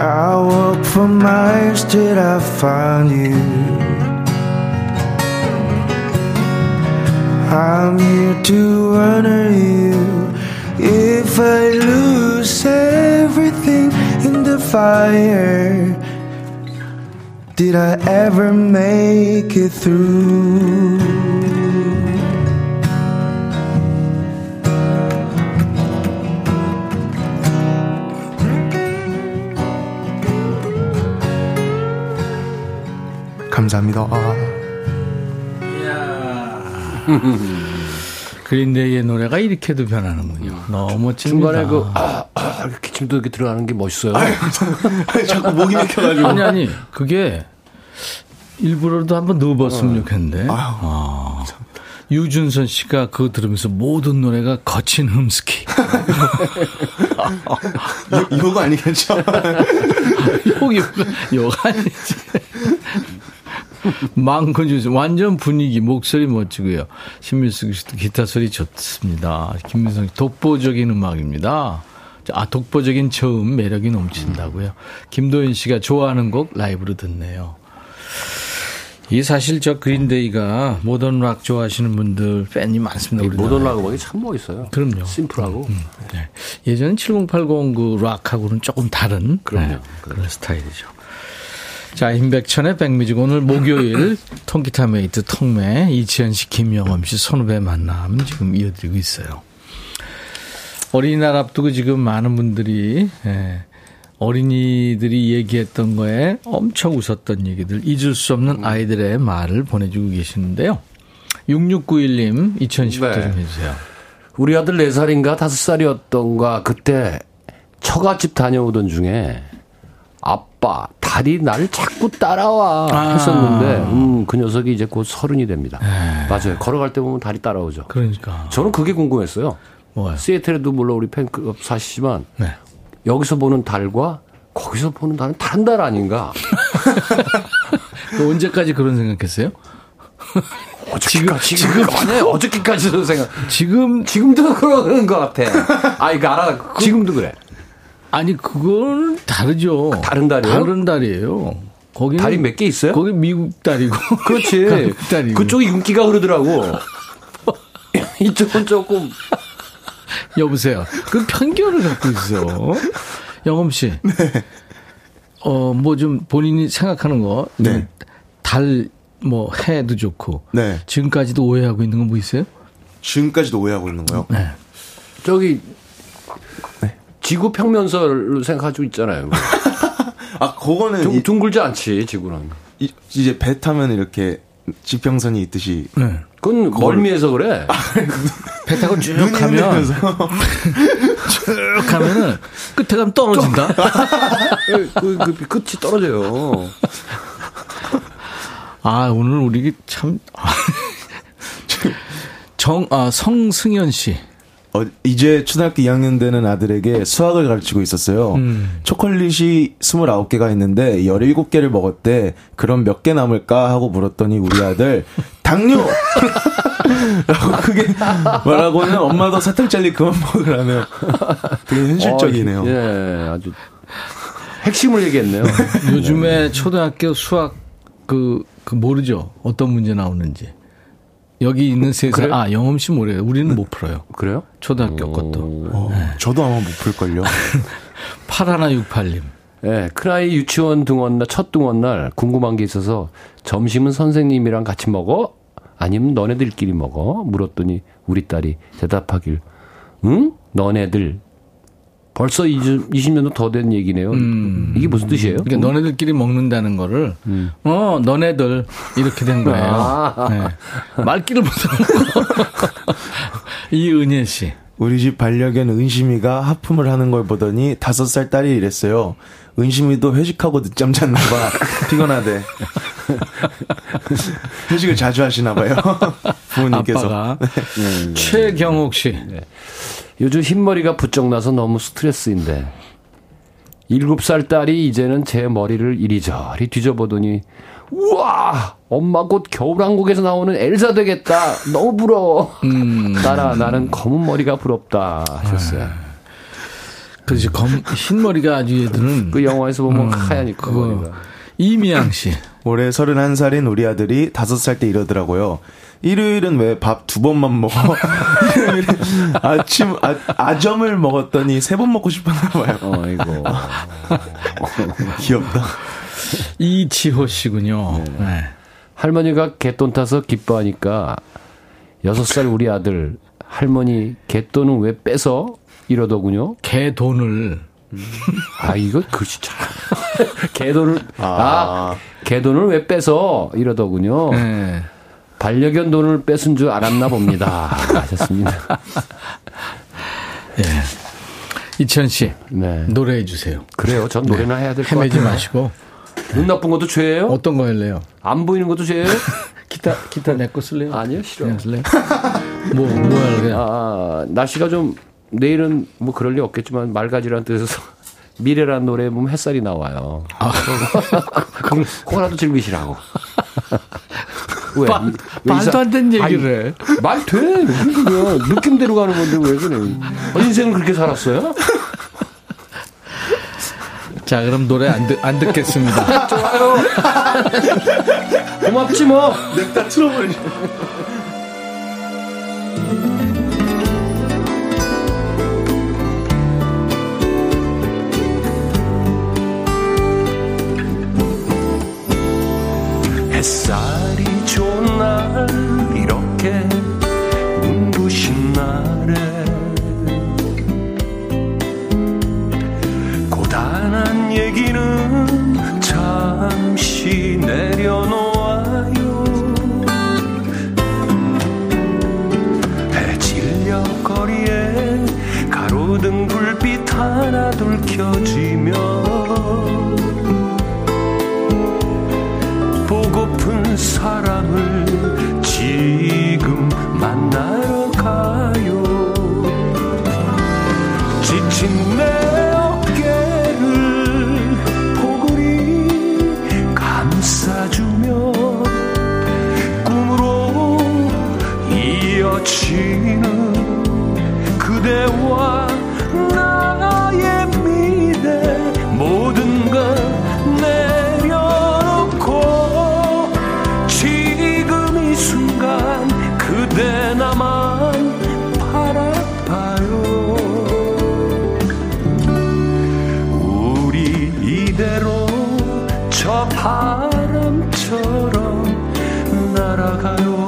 I walked for miles till I found you. I'm here to honor you. If I lose everything in the fire, did I ever make it through? 감사합니다. 아. 그린데이의 노래가 이렇게도 변하는군요. 너무 멋집니다. 중간에 그 아, 아, 이렇게 침도 이렇게 들어가는 게 멋있어요. 아유, 아니, 자꾸 목이 막혀가지고. 아니 아니 그게 일부러도 한번 넣어봤으면 좋겠는데. 아. 유준선 씨가 그거 들으면서 모든 노래가 거친 흠스키. 이거 아니겠죠? 욕이 욕 아니지. 망건주스 완전 분위기 목소리 멋지고요. 신민숙 씨도 기타 소리 좋습니다. 김민성 씨 독보적인 음악입니다. 아 독보적인 저음 매력이 넘친다고요. 김도현 씨가 좋아하는 곡 라이브로 듣네요. 이 사실 저 그린데이가 모던 락 좋아하시는 분들 팬이 많습니다. 우리나라에. 모던 락 음악이 참 멋있어요. 그럼요. 심플하고. 음, 음. 네. 예전 칠공팔공 그 락하고는 조금 다른 그럼요. 네. 그런 스타일이죠. 자, 임백천의 백뮤직. 오늘 목요일 통기타 메이트 통매 이치현 씨, 김영엄 씨, 선후배 만남 지금 이어드리고 있어요. 어린이날 앞두고 지금 많은 분들이 예, 어린이들이 얘기했던 거에 엄청 웃었던 얘기들 잊을 수 없는 아이들의 말을 보내주고 계시는데요. 육육구일 님 이치현 씨부터 네. 좀 해주세요. 우리 아들 네 살인가 다섯 살이었던가 그때 처갓집 다녀오던 중에 아빠 다리 날 자꾸 따라와 아. 했었는데 음, 그 녀석이 이제 곧 서른이 됩니다. 에이. 맞아요. 걸어갈 때 보면 다리 따라오죠. 그러니까. 저는 그게 궁금했어요. 뭐요? 시애틀에도 물론 우리 팬클럽 사시지만 네. 여기서 보는 달과 거기서 보는 달은 다른 달 아닌가. 언제까지 그런 생각했어요? 어저께까지, 지금, 지금, 아니, 어저께까지도 생각. 지금, 지금도 그런 것 같아. 아, 이거 알아. 그, 지금도 그래. 아니 그건 다르죠. 다른 달이에요? 다른 달이에요. 거기는 다리 몇 개 있어요? 거기 미국 다리고. 그렇지. 미국 다리고. 그쪽이 윤기가 흐르더라고. 이쪽은 조금. 여보세요. 그 편견을 갖고 있어. 영엄 씨. 네. 어, 뭐 좀 본인이 생각하는 거. 네. 달, 뭐, 해도 좋고. 네. 지금까지도 오해하고 있는 건 뭐 있어요? 지금까지도 오해하고 있는 거요? 네. 저기. 네. 지구 평면설로 생각하고 있잖아요. 아, 그거는. 둥, 둥글지 않지, 지구는. 이, 이제 배 타면 이렇게 지평선이 있듯이. 네. 그건 멀미해서 그래. 아, 배 타고 쭉 가면. 쭉 가면은 끝에 가면 떨어진다? 그, 그, 그, 끝이 떨어져요. 아, 오늘 우리 참. 정, 아, 성승현 씨. 어, 이제 초등학교 이 학년 되는 아들에게 수학을 가르치고 있었어요. 음. 초콜릿이 스물아홉 개가 있는데 열일곱 개를 먹었대. 그럼 몇 개 남을까 하고 물었더니 우리 아들 당뇨! 라고 크게 말하고는 엄마도 사탕젤리 그만 먹으라며. 되게 현실적이네요. 어, 예, 아주 핵심을 얘기했네요. 요즘에 초등학교 수학 그, 그 모르죠. 어떤 문제 나오는지. 여기 있는 세상, 그래요? 아, 영엄 씨 모르겠어요. 우리는 못 풀어요. 그래요? 초등학교 오. 것도. 오. 네. 저도 아마 못 풀걸요. 팔일육팔님. 예, 네, 큰아이 유치원 등원날, 첫 등원날 궁금한 게 있어서 점심은 선생님이랑 같이 먹어? 아니면 너네들끼리 먹어? 물었더니 우리 딸이 대답하길, 응? 너네들. 벌써 이십 년도 더 된 얘기네요. 음. 이게 무슨 뜻이에요? 그러니까 너네들끼리 먹는다는 거를 음. 어 너네들 이렇게 된 거예요. 아. 네. 말귀를 못하고. 이은혜 씨. 우리 집 반려견 은심이가 하품을 하는 걸 보더니 다섯 살 딸이 이랬어요. 은심이도 회식하고 늦잠 잤나 봐. 피곤하대. 회식을 자주 하시나 봐요. 부모님께서. 네. 최경옥 씨. 네. 요즘 흰머리가 부쩍 나서 너무 스트레스인데 일곱 살 딸이 이제는 제 머리를 이리저리 뒤져보더니 우와 엄마 곧 겨울왕국에서 나오는 엘사 되겠다. 너무 부러워. 음. 딸아 나는 검은 머리가 부럽다 하셨어요. 아. 그렇지. 검, 흰머리가 아주 얘들은 그 영화에서 보면 음, 하얀이고 머리가. 이미양 씨. 올해 서른한 살인 우리 아들이 다섯 살 때 이러더라고요. 일요일은 왜 밥 두 번만 먹어? 아침, 아, 아점을 먹었더니 세 번 먹고 싶었나 봐요. 어, 이거. 귀엽다. 이지호 씨군요. 네. 네. 할머니가 갯돈 타서 기뻐하니까 여섯 살 우리 아들, 할머니 갯돈은 왜 빼서? 이러더군요. 개돈을. 아, 이거 글씨 참. 개돈을, 아, 아 개돈을 왜 빼서? 이러더군요. 네. 반려견 돈을 뺏은 줄 알았나 봅니다. 하셨습니다. 예. 이천 씨. 네. 노래해 주세요. 그래요. 전 노래나 네. 해야 될 것 같아요. 헤매지 마시고. 눈 나쁜 것도 죄예요? 어떤 거 할래요? 안 보이는 것도 죄예요? 기타, 기타 내 거 쓸래요? 아니요, 싫어. 쓸래요? 뭐, 뭐 할래요? 아, 날씨가 좀, 내일은 뭐 그럴 리 없겠지만, 말가지라는 뜻에서 미래란 노래에 보면 햇살이 나와요. 아. 코라도 즐기시라고. 왜? 말, 왜 말도 이사... 안 되는 얘기를 아니, 해. 말 돼. 그냥 느낌대로 가는 건데 왜 그래. 인생을 그렇게 살았어요? 자, 그럼 노래 안, 듣, 안 듣겠습니다. 좋아요. 고맙지 뭐. 냅다 틀어버리죠. 햇살이 좋은 날 이렇게 눈부신 날에 고단한 얘기는 잠시 내려놓아요. 해질녘 거리에 가로등 불빛 하나둘 켜지며 고픈 사람을 지금 만나러 가요. 지친 내 어깨를 포근히 감싸주며 꿈으로 이어지는 그대와 나의 미래 모든 걸 내려 이대로 저 바람처럼 날아가요.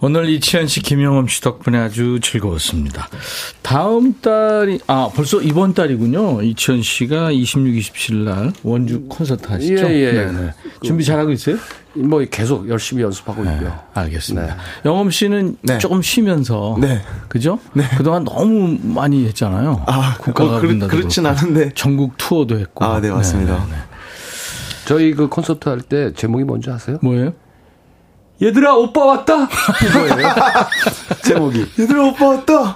오늘 이치현 씨, 김영엄 씨 덕분에 아주 즐거웠습니다. 다음 달이, 아, 벌써 이번 달이군요. 이치현 씨가 이십육, 이십칠 날 원주 콘서트 하시죠? 예, 예. 네네. 준비 잘하고 있어요? 뭐 계속 열심히 연습하고 네, 있고요. 알겠습니다. 네. 영엄 씨는 네, 조금 쉬면서, 네, 그죠? 네. 그동안 너무 많이 했잖아요. 아, 국가가 어, 그렇, 그렇진 않은데 전국 투어도 했고. 아, 네, 맞습니다. 네네네. 저희 그 콘서트 할 때 제목이 뭔지 아세요? 뭐예요? 얘들아 오빠 왔다. 이거예요. 제목이. 얘들아 오빠 왔다.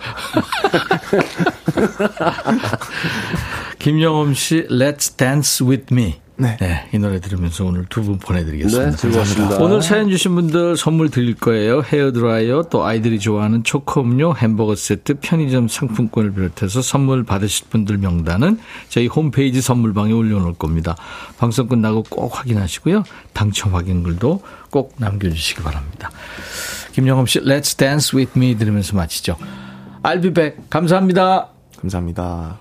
김영엄 씨 Let's Dance With Me. 네. 네, 이 노래 들으면서 오늘 두 분 보내드리겠습니다. 네, 즐거웠습니다. 오늘 사연 주신 분들 선물 드릴 거예요. 헤어드라이어, 또 아이들이 좋아하는 초코음료, 햄버거 세트, 편의점 상품권을 비롯해서 선물 받으실 분들 명단은 저희 홈페이지 선물방에 올려놓을 겁니다. 방송 끝나고 꼭 확인하시고요. 당첨 확인글도 꼭 남겨주시기 바랍니다. 김영엄 씨 Let's Dance With Me 들으면서 마치죠. I'll be back. 감사합니다. 감사합니다.